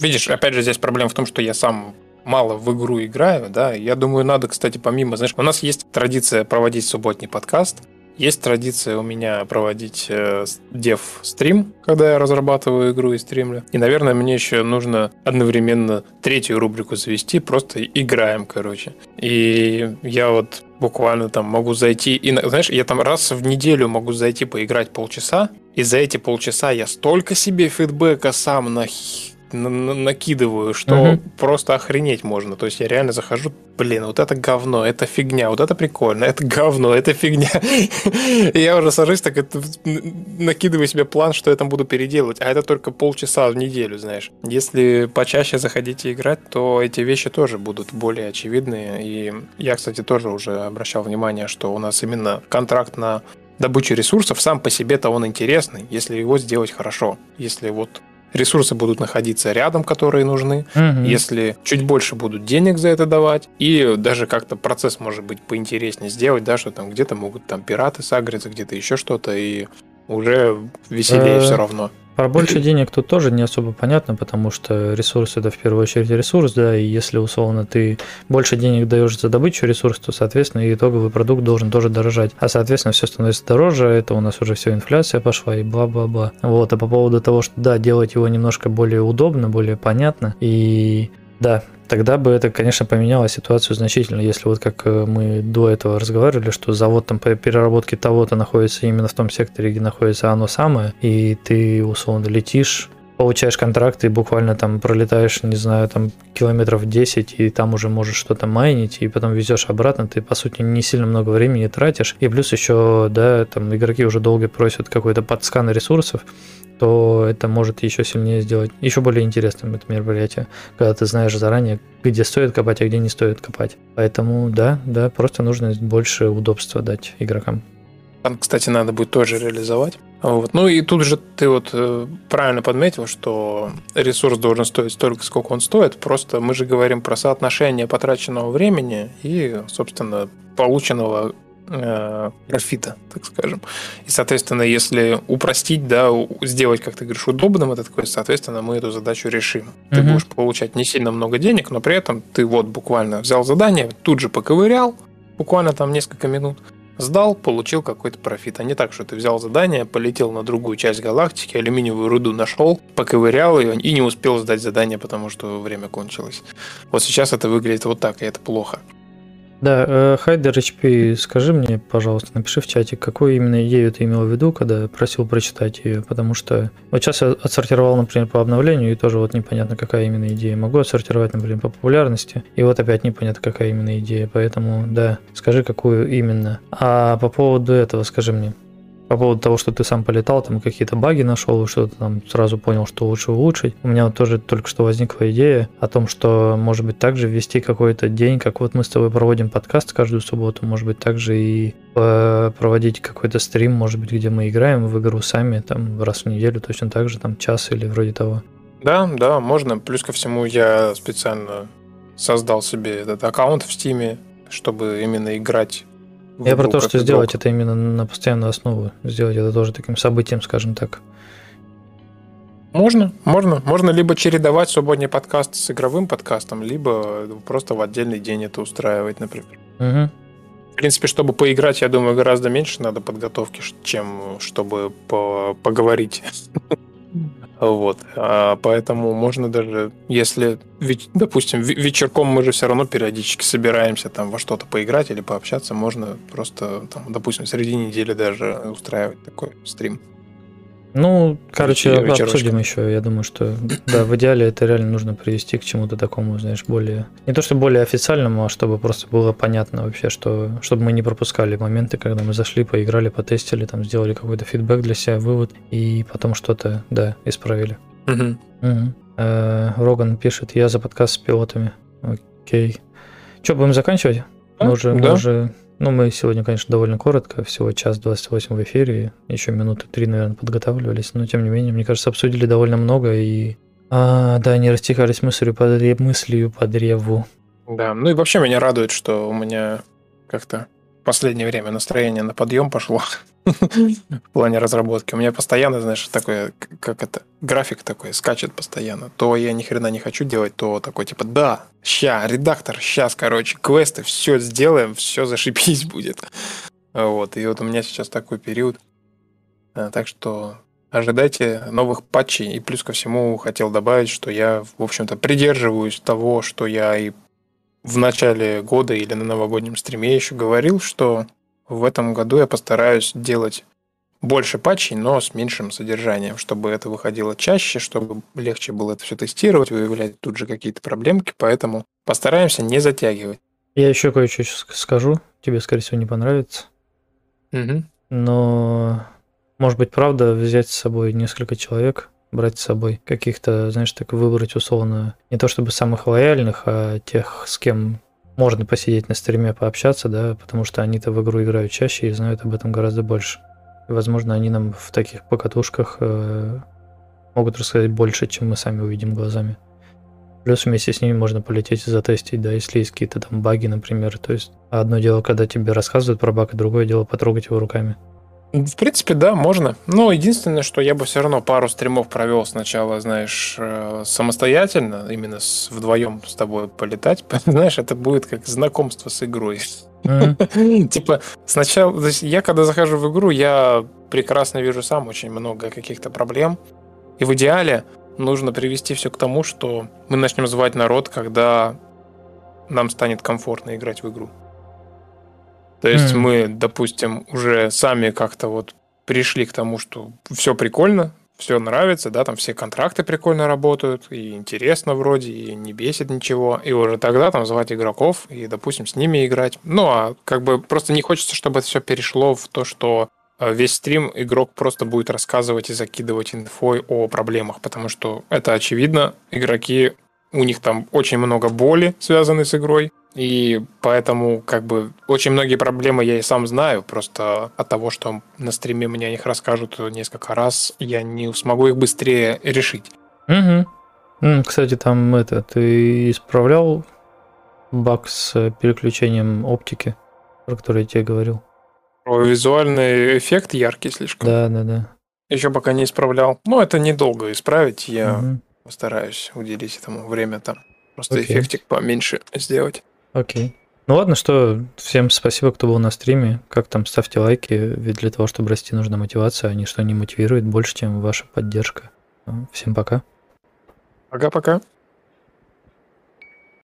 Видишь, опять же, здесь проблема в том, что я сам мало в игру играю, да. Я думаю, надо, кстати, помимо, знаешь, у нас есть традиция проводить субботний подкаст. Есть традиция у меня проводить э, дев-стрим, когда я разрабатываю игру и стримлю. И, наверное, мне еще нужно одновременно третью рубрику завести, просто играем, короче. И я вот буквально там могу зайти, и, знаешь, я там раз в неделю могу зайти поиграть полчаса, и за эти полчаса я столько себе фидбэка сам на... накидываю, что uh-huh. просто охренеть можно. То есть я реально захожу, блин, вот это говно, это фигня, вот это прикольно, это говно, это фигня. И я уже сажусь, так это, накидываю себе план, что я там буду переделывать. А это только полчаса в неделю, знаешь. Если почаще заходите играть, то эти вещи тоже будут более очевидные. И я, кстати, тоже уже обращал внимание, что у нас именно контракт на добычу ресурсов сам по себе-то он интересный, если его сделать хорошо. Если вот ресурсы будут находиться рядом, которые нужны, угу. если чуть больше будут денег за это давать, и даже как-то процесс может быть поинтереснее сделать, да, что там где-то могут там пираты сагриться, где-то еще что-то, и уже веселее все равно. Про больше денег тут тоже не особо понятно, потому что ресурс — это в первую очередь ресурс, да, и если, условно, ты больше денег даешь за добычу ресурса, то, соответственно, и итоговый продукт должен тоже дорожать. А, соответственно, все становится дороже, это у нас уже все инфляция пошла и бла-бла-бла. Вот, а по поводу того, что, да, делать его немножко более удобно, более понятно, и да, тогда бы это, конечно, поменяло ситуацию значительно, если вот как мы до этого разговаривали, что завод там по переработке того-то находится именно в том секторе, где находится оно самое, и ты, условно, летишь, получаешь контракт и буквально там пролетаешь, не знаю, там километров десять, и там уже можешь что-то майнить, и потом везешь обратно, ты, по сути, не сильно много времени тратишь, и плюс еще, да, там игроки уже долго просят какой-то подскан ресурсов, то это может еще сильнее сделать, еще более интересным это мероприятие, когда ты знаешь заранее, где стоит копать, а где не стоит копать. Поэтому да, да, просто нужно больше удобства дать игрокам. Там, кстати, надо будет тоже реализовать. Вот. Ну и тут же ты вот правильно подметил, что ресурс должен стоить столько, сколько он стоит. Просто мы же говорим про соотношение потраченного времени и, собственно, полученного профита, так скажем. И, соответственно, если упростить, да, сделать, как ты говоришь, удобным этот квест, соответственно, мы эту задачу решим. Mm-hmm. Ты будешь получать не сильно много денег, но при этом ты вот буквально взял задание, тут же поковырял, буквально там несколько минут, сдал, получил какой-то профит. А не так, что ты взял задание, полетел на другую часть галактики, алюминиевую руду нашел, поковырял ее и не успел сдать задание, потому что время кончилось. Вот сейчас это выглядит вот так, и это плохо. Да, Хайдер эйч пи, скажи мне, пожалуйста, напиши в чате, какую именно идею ты имел в виду, когда просил прочитать ее, потому что вот сейчас я отсортировал, например, по обновлению, и тоже вот непонятно, какая именно идея. Могу отсортировать, например, по популярности, и вот опять непонятно, какая именно идея, поэтому, да, скажи, какую именно. А по поводу этого скажи мне. По поводу того, что ты сам полетал, там какие-то баги нашел, что-то там сразу понял, что лучше улучшить. У меня вот тоже только что возникла идея о том, что, может быть, также ввести какой-то день, как вот мы с тобой проводим подкаст каждую субботу, может быть, также и э, проводить какой-то стрим, может быть, где мы играем в игру сами, там, раз в неделю точно так же, там, час или вроде того. Да, да, можно. Плюс ко всему я специально создал себе этот аккаунт в Steam, чтобы именно играть. Я про то, что сделать это именно на постоянную основу, сделать это тоже таким событием, скажем так. Можно, можно. Можно либо чередовать субботний подкаст с игровым подкастом, либо просто в отдельный день это устраивать, например. Угу. В принципе, чтобы поиграть, я думаю, гораздо меньше надо подготовки, чем чтобы по- поговорить. Вот, а поэтому можно даже, если, допустим, вечерком мы же все равно периодически собираемся там во что-то поиграть или пообщаться, можно просто, там, допустим, среди недели даже устраивать такой стрим. Ну, короче, вечерочка. Обсудим еще. Я думаю, что да, в идеале это реально нужно привести к чему-то такому, знаешь, более... Не то, что более официальному, а чтобы просто было понятно вообще, что... чтобы мы не пропускали моменты, когда мы зашли, поиграли, потестили, там, сделали какой-то фидбэк для себя, вывод, и потом что-то, да, исправили. Угу. Угу. Э, Роган пишет, я за подкаст с пилотами. Окей. Че, будем заканчивать? А? Мы уже... Да. Мы уже... Ну, мы сегодня, конечно, довольно коротко, всего час двадцать восемь в эфире, еще минуты три, наверное, подготавливались, но, тем не менее, мне кажется, обсудили довольно много и, а, да, не растекались мыслью по, древ... мыслью по древу. Да, ну и вообще меня радует, что у меня как-то в последнее время настроение на подъем пошло в плане разработки. У меня постоянно, знаешь, такое, как это, график такой скачет постоянно. То я ни хрена не хочу делать, то такой, типа, да, ща, редактор, сейчас, короче, квесты, все сделаем, все зашибись будет. Вот, и вот у меня сейчас такой период. Так что ожидайте новых патчей. И плюс ко всему хотел добавить, что я, в общем-то, придерживаюсь того, что я и в начале года или на новогоднем стриме еще говорил, что в этом году я постараюсь делать больше патчей, но с меньшим содержанием, чтобы это выходило чаще, чтобы легче было это все тестировать, выявлять тут же какие-то проблемки, поэтому постараемся не затягивать. Я еще кое-что скажу, тебе, скорее всего, не понравится. Угу. Но, может быть, правда, взять с собой несколько человек, брать с собой каких-то, знаешь, так выбрать условно, не то чтобы самых лояльных, а тех, с кем... можно посидеть на стриме, пообщаться, да, потому что они-то в игру играют чаще и знают об этом гораздо больше. И, возможно, они нам в таких покатушках э, могут рассказать больше, чем мы сами увидим глазами. Плюс вместе с ними можно полететь и затестить, да, если есть какие-то там баги, например. То есть одно дело, когда тебе рассказывают про баг, а другое дело потрогать его руками. В принципе, да, можно. Но единственное, что я бы все равно пару стримов провел сначала, знаешь, самостоятельно, именно с, вдвоем с тобой полетать. Знаешь, это будет как знакомство с игрой. Типа, сначала... Я, когда захожу в игру, я прекрасно вижу сам очень много каких-то проблем. И в идеале нужно привести все к тому, что мы начнем звать народ, когда нам станет комфортно играть в игру. То есть mm. мы, допустим, уже сами как-то вот пришли к тому, что все прикольно, все нравится, да, там все контракты прикольно работают, и интересно вроде, и не бесит ничего, и уже тогда там звать игроков и, допустим, с ними играть. Ну, а как бы просто не хочется, чтобы это все перешло в то, что весь стрим игрок просто будет рассказывать и закидывать инфой о проблемах, потому что это очевидно, игроки, у них там очень много боли, связанной с игрой, и поэтому, как бы, очень многие проблемы я и сам знаю, просто от того, что на стриме мне о них расскажут несколько раз, я не смогу их быстрее решить. Угу. Кстати, там это, ты исправлял баг с переключением оптики, про который я тебе говорил? Про визуальный эффект яркий слишком. Да, да, да. Еще пока не исправлял. Но это недолго исправить, я угу. постараюсь уделить этому время там. Просто okay. эффектик поменьше сделать. Окей. Okay. Ну ладно, что всем спасибо, кто был на стриме. Как там, ставьте лайки, ведь для того, чтобы расти, нужна мотивация, а ничто не мотивирует больше, чем ваша поддержка. Всем пока. Пока-пока.